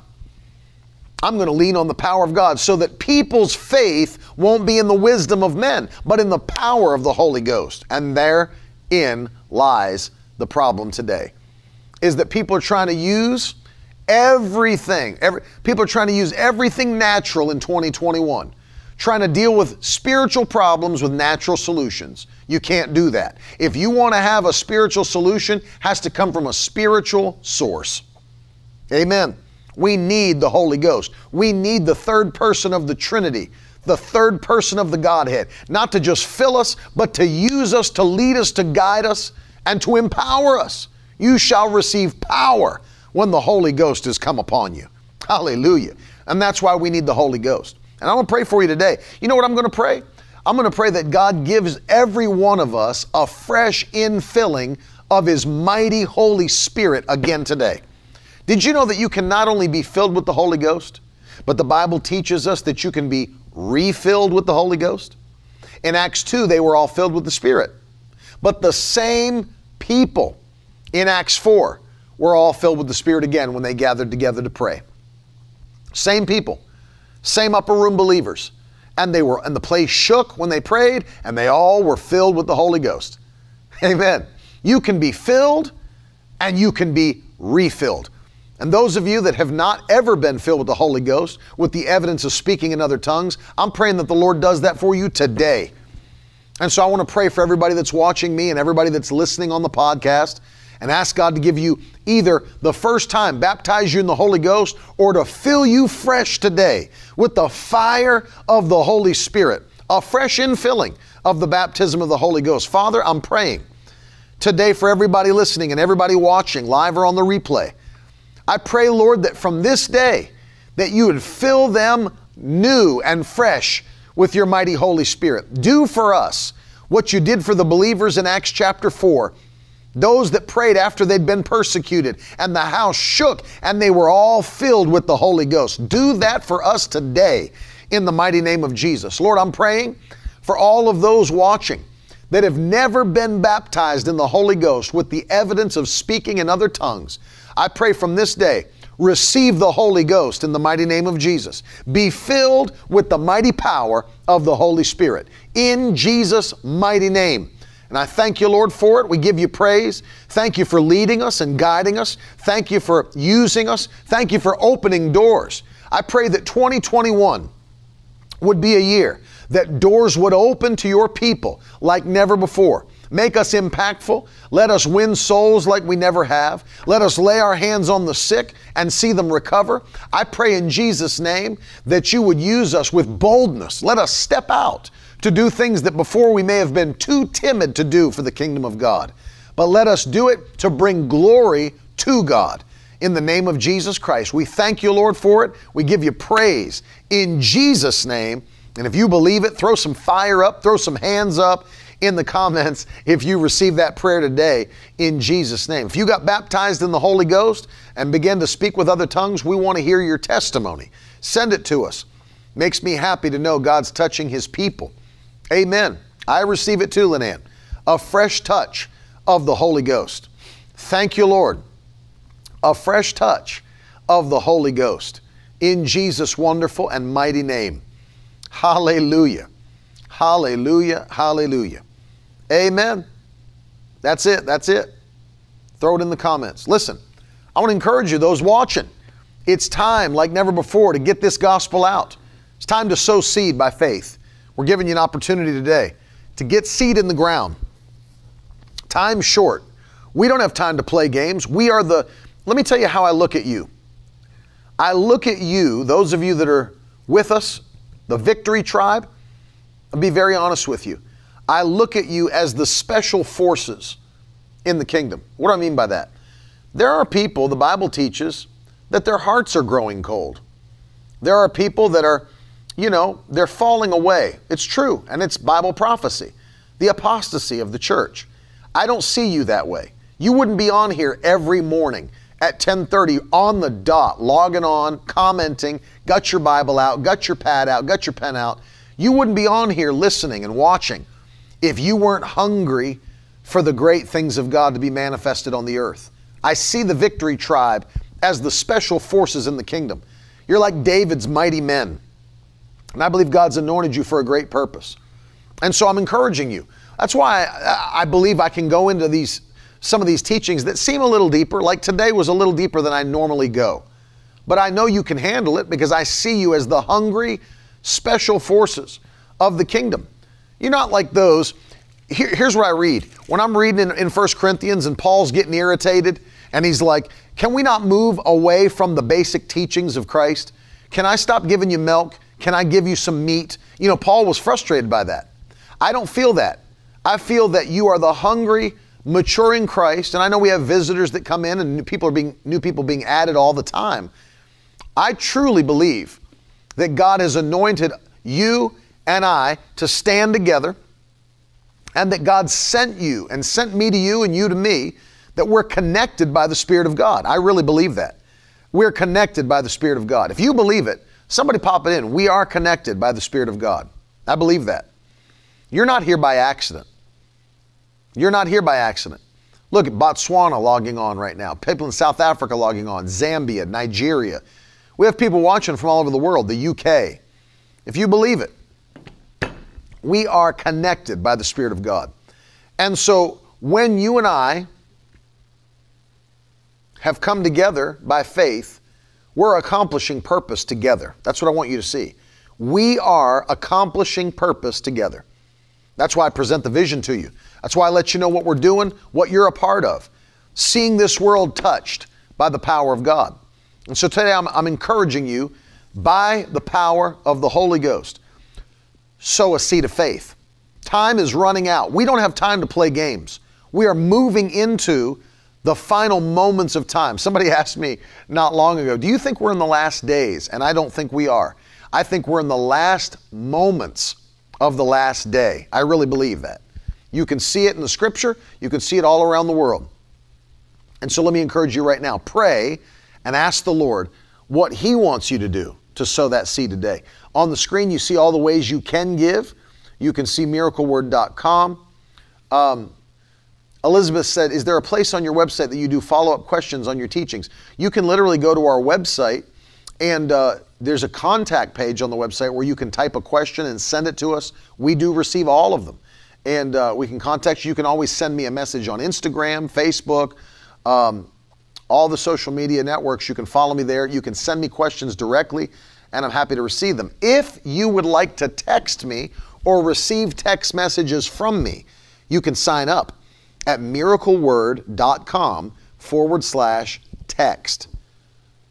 I'm going to lean on the power of God so that people's faith won't be in the wisdom of men, but in the power of the Holy Ghost. And therein lies the problem today, is that people are trying to use everything. People are trying to use everything natural in 2021. Trying to deal with spiritual problems with natural solutions. You can't do that. If you want to have a spiritual solution, it has to come from a spiritual source. Amen. We need the Holy Ghost. We need the third person of the Trinity, the third person of the Godhead, not to just fill us, but to use us, to lead us, to guide us, and to empower us. You shall receive power when the Holy Ghost has come upon you. Hallelujah. And that's why we need the Holy Ghost. And I'm going to pray for you today. You know what I'm going to pray? I'm going to pray that God gives every one of us a fresh infilling of His mighty Holy Spirit again today. Did you know that you can not only be filled with the Holy Ghost, but the Bible teaches us that you can be refilled with the Holy Ghost? In Acts 2, they were all filled with the Spirit. But the same people in Acts 4 were all filled with the Spirit again when they gathered together to pray. Same people, same upper room believers. And the place shook when they prayed, and they all were filled with the Holy Ghost. Amen. You can be filled and you can be refilled. And those of you that have not ever been filled with the Holy Ghost, with the evidence of speaking in other tongues, I'm praying that the Lord does that for you today. And so I want to pray for everybody that's watching me and everybody that's listening on the podcast, and ask God to give you either the first time, baptize you in the Holy Ghost, or to fill you fresh today with the fire of the Holy Spirit, a fresh infilling of the baptism of the Holy Ghost. Father, I'm praying today for everybody listening and everybody watching live or on the replay. I pray, Lord, that from this day that you would fill them new and fresh with your mighty Holy Spirit. Do for us what you did for the believers in Acts chapter 4, those that prayed after they'd been persecuted, and the house shook and they were all filled with the Holy Ghost. Do that for us today in the mighty name of Jesus. Lord, I'm praying for all of those watching that have never been baptized in the Holy Ghost with the evidence of speaking in other tongues. I pray from this day, receive the Holy Ghost in the mighty name of Jesus. Be filled with the mighty power of the Holy Spirit in Jesus' mighty name. And I thank you, Lord, for it. We give you praise. Thank you for leading us and guiding us. Thank you for using us. Thank you for opening doors. I pray that 2021 would be a year that doors would open to your people like never before. Make us impactful. Let us win souls like we never have. Let us lay our hands on the sick and see them recover. I pray in Jesus' name that you would use us with boldness. Let us step out to do things that before we may have been too timid to do for the kingdom of God. But let us do it to bring glory to God. In the name of Jesus Christ, we thank you, Lord, for it. We give you praise in Jesus' name. And if you believe it, throw some fire up, throw some hands up in the comments if you receive that prayer today in Jesus' name. If you got baptized in the Holy Ghost and began to speak with other tongues, we want to hear your testimony. Send it to us. Makes me happy to know God's touching His people. Amen. I receive it too, Lenan. A fresh touch of the Holy Ghost. Thank you, Lord. A fresh touch of the Holy Ghost in Jesus' wonderful and mighty name. Hallelujah. Hallelujah. Hallelujah. Amen. That's it. That's it. Throw it in the comments. Listen, I want to encourage you, those watching, it's time like never before to get this gospel out. It's time to sow seed by faith. We're giving you an opportunity today to get seed in the ground. Time's short. We don't have time to play games. Let me tell you how I look at you. I look at you, those of you that are with us, the Victory Tribe. I'll be very honest with you. I look at you as the special forces in the kingdom. What do I mean by that? There are people, the Bible teaches, that their hearts are growing cold. There are people that are, they're falling away. It's true, and it's Bible prophecy. The apostasy of the church. I don't see you that way. You wouldn't be on here every morning at 10:30 on the dot, logging on, commenting, got your Bible out, got your pad out, got your pen out. You wouldn't be on here listening and watching if you weren't hungry for the great things of God to be manifested on the earth. I see the Victory Tribe as the special forces in the kingdom. You're like David's mighty men. And I believe God's anointed you for a great purpose. And so I'm encouraging you. That's why I believe I can go into some of these teachings that seem a little deeper, like today was a little deeper than I normally go. But I know you can handle it because I see you as the hungry special forces of the kingdom. You're not like those. Here's what I read. When I'm reading in 1 Corinthians and Paul's getting irritated and he's like, can we not move away from the basic teachings of Christ? Can I stop giving you milk? Can I give you some meat? Paul was frustrated by that. I don't feel that. I feel that you are the hungry, maturing Christ. And I know we have visitors that come in and new people being added all the time. I truly believe that God has anointed you and I to stand together, and that God sent you and sent me to you and you to me, that we're connected by the Spirit of God. I really believe that. We're connected by the Spirit of God. If you believe it, somebody pop it in. We are connected by the Spirit of God. I believe that. You're not here by accident. You're not here by accident. Look at Botswana logging on right now. People in South Africa logging on. Zambia, Nigeria. We have people watching from all over the world, the UK. If you believe it, we are connected by the Spirit of God. And so when you and I have come together by faith, we're accomplishing purpose together. That's what I want you to see. We are accomplishing purpose together. That's why I present the vision to you. That's why I let you know what we're doing, what you're a part of. Seeing this world touched by the power of God. And so today I'm encouraging you, by the power of the Holy Ghost, sow a seed of faith. Time is running out. We don't have time to play games. We are moving into the final moments of time. Somebody asked me not long ago, do you think we're in the last days? And I don't think we are. I think we're in the last moments of the last day. I really believe that. You can see it in the scripture. You can see it all around the world. And so let me encourage you right now, pray and ask the Lord what He wants you to do to sow that seed today. On the screen, you see all the ways you can give. You can see miracleword.com. Elizabeth said, is there a place on your website that you do follow-up questions on your teachings? You can literally go to our website, and there's a contact page on the website where you can type a question and send it to us. We do receive all of them, and we can contact you. You can always send me a message on Instagram, Facebook, all the social media networks. You can follow me there. You can send me questions directly, and I'm happy to receive them. If you would like to text me or receive text messages from me, you can sign up at miracleword.com/text.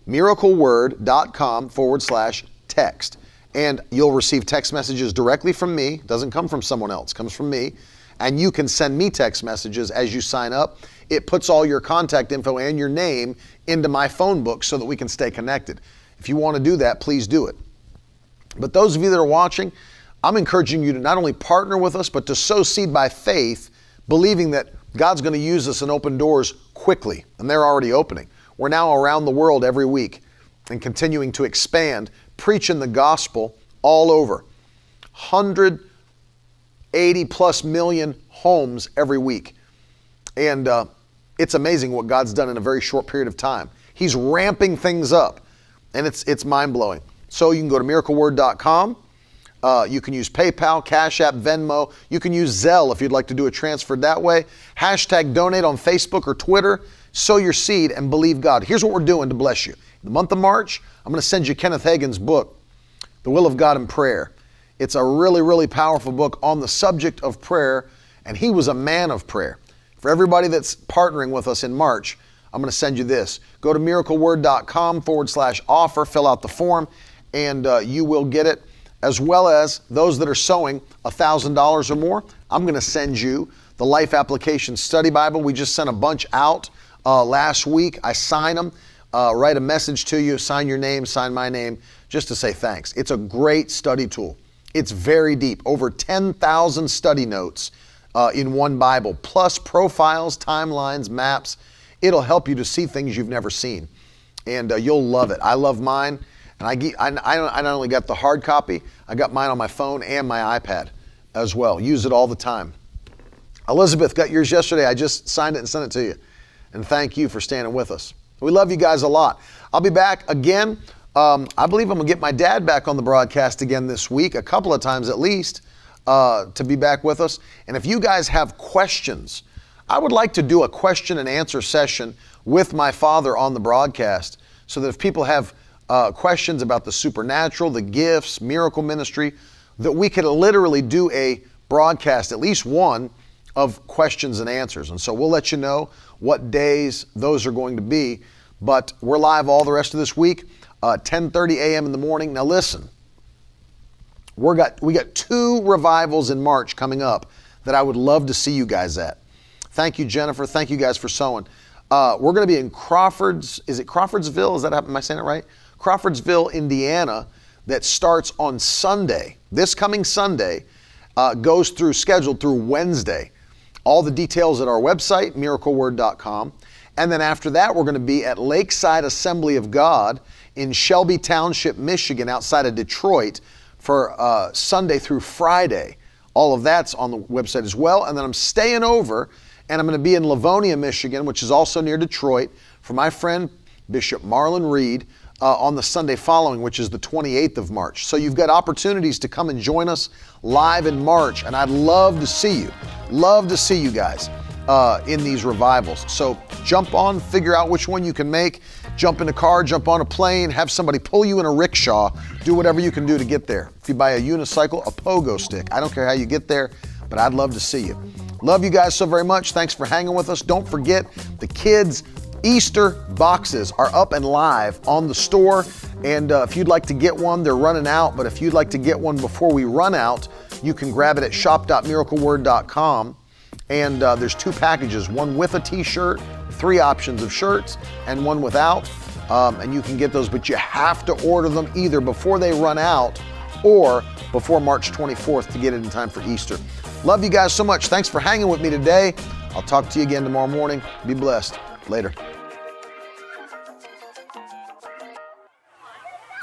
miracleword.com/text. And you'll receive text messages directly from me. It doesn't come from someone else, it comes from me. And you can send me text messages as you sign up. It puts all your contact info and your name into my phone book so that we can stay connected. If you want to do that, please do it. But those of you that are watching, I'm encouraging you to not only partner with us, but to sow seed by faith, believing that God's going to use us and open doors quickly, and they're already opening. We're now around the world every week and continuing to expand, preaching the gospel all over. 180 plus million homes every week. And it's amazing what God's done in a very short period of time. He's ramping things up, and it's mind-blowing. So you can go to miracleword.com. You can use PayPal, Cash App, Venmo. You can use Zelle if you'd like to do a transfer that way. Hashtag donate on Facebook or Twitter. Sow your seed and believe God. Here's what we're doing to bless you. In the month of March, I'm going to send you Kenneth Hagin's book, The Will of God in Prayer. It's a really, really powerful book on the subject of prayer, and he was a man of prayer. For everybody that's partnering with us in March, I'm going to send you this. Go to miracleword.com/offer, fill out the form, and you will get it. As well as those that are sowing $1,000 or more, I'm going to send you the Life Application Study Bible. We just sent a bunch out last week. I sign them, write a message to you, sign your name, sign my name, just to say thanks. It's a great study tool. It's very deep, over 10,000 study notes in one Bible, plus profiles, timelines, maps. It'll help you to see things you've never seen, and you'll love it. I love mine. And I not only got the hard copy, I got mine on my phone and my iPad as well. Use it all the time. Elizabeth, got yours yesterday. I just signed it and sent it to you. And thank you for standing with us. We love you guys a lot. I'll be back again. I believe I'm going to get my dad back on the broadcast again this week, a couple of times at least, to be back with us. And if you guys have questions, I would like to do a question and answer session with my father on the broadcast so that if people have questions about the supernatural, the gifts, miracle ministry, that we could literally do a broadcast, at least one, of questions and answers. And so we'll let you know what days those are going to be. But we're live all the rest of this week, 10:30 a.m. in the morning. Now listen, we got two revivals in March coming up that I would love to see you guys at. Thank you, Jennifer. Thank you guys for sewing. We're going to be in Crawfordsville. Is it Crawfordsville? Am I saying it right? Crawfordsville, Indiana, that starts on Sunday, this coming Sunday, goes through, scheduled through Wednesday. All the details at our website, miracleword.com. And then after that, we're going to be at Lakeside Assembly of God in Shelby Township, Michigan, outside of Detroit, for Sunday through Friday. All of that's on the website as well. And then I'm staying over, and I'm going to be in Livonia, Michigan, which is also near Detroit, for my friend Bishop Marlon Reed on the Sunday following, which is the 28th of March. So you've got opportunities to come and join us live in March, and I'd love to see you. Love to see you guys in these revivals. So jump on, figure out which one you can make, jump in a car, jump on a plane, have somebody pull you in a rickshaw, do whatever you can do to get there. If you buy a unicycle, a pogo stick, I don't care how you get there, but I'd love to see you. Love you guys so very much. Thanks for hanging with us. Don't forget, the kids' Easter boxes are up and live on the store. And if you'd like to get one, they're running out. But if you'd like to get one before we run out, you can grab it at shop.miracleword.com. And there's two packages, one with a t-shirt, three options of shirts, and one without. And you can get those, but you have to order them either before they run out or before March 24th to get it in time for Easter. Love you guys so much. Thanks for hanging with me today. I'll talk to you again tomorrow morning. Be blessed. Later.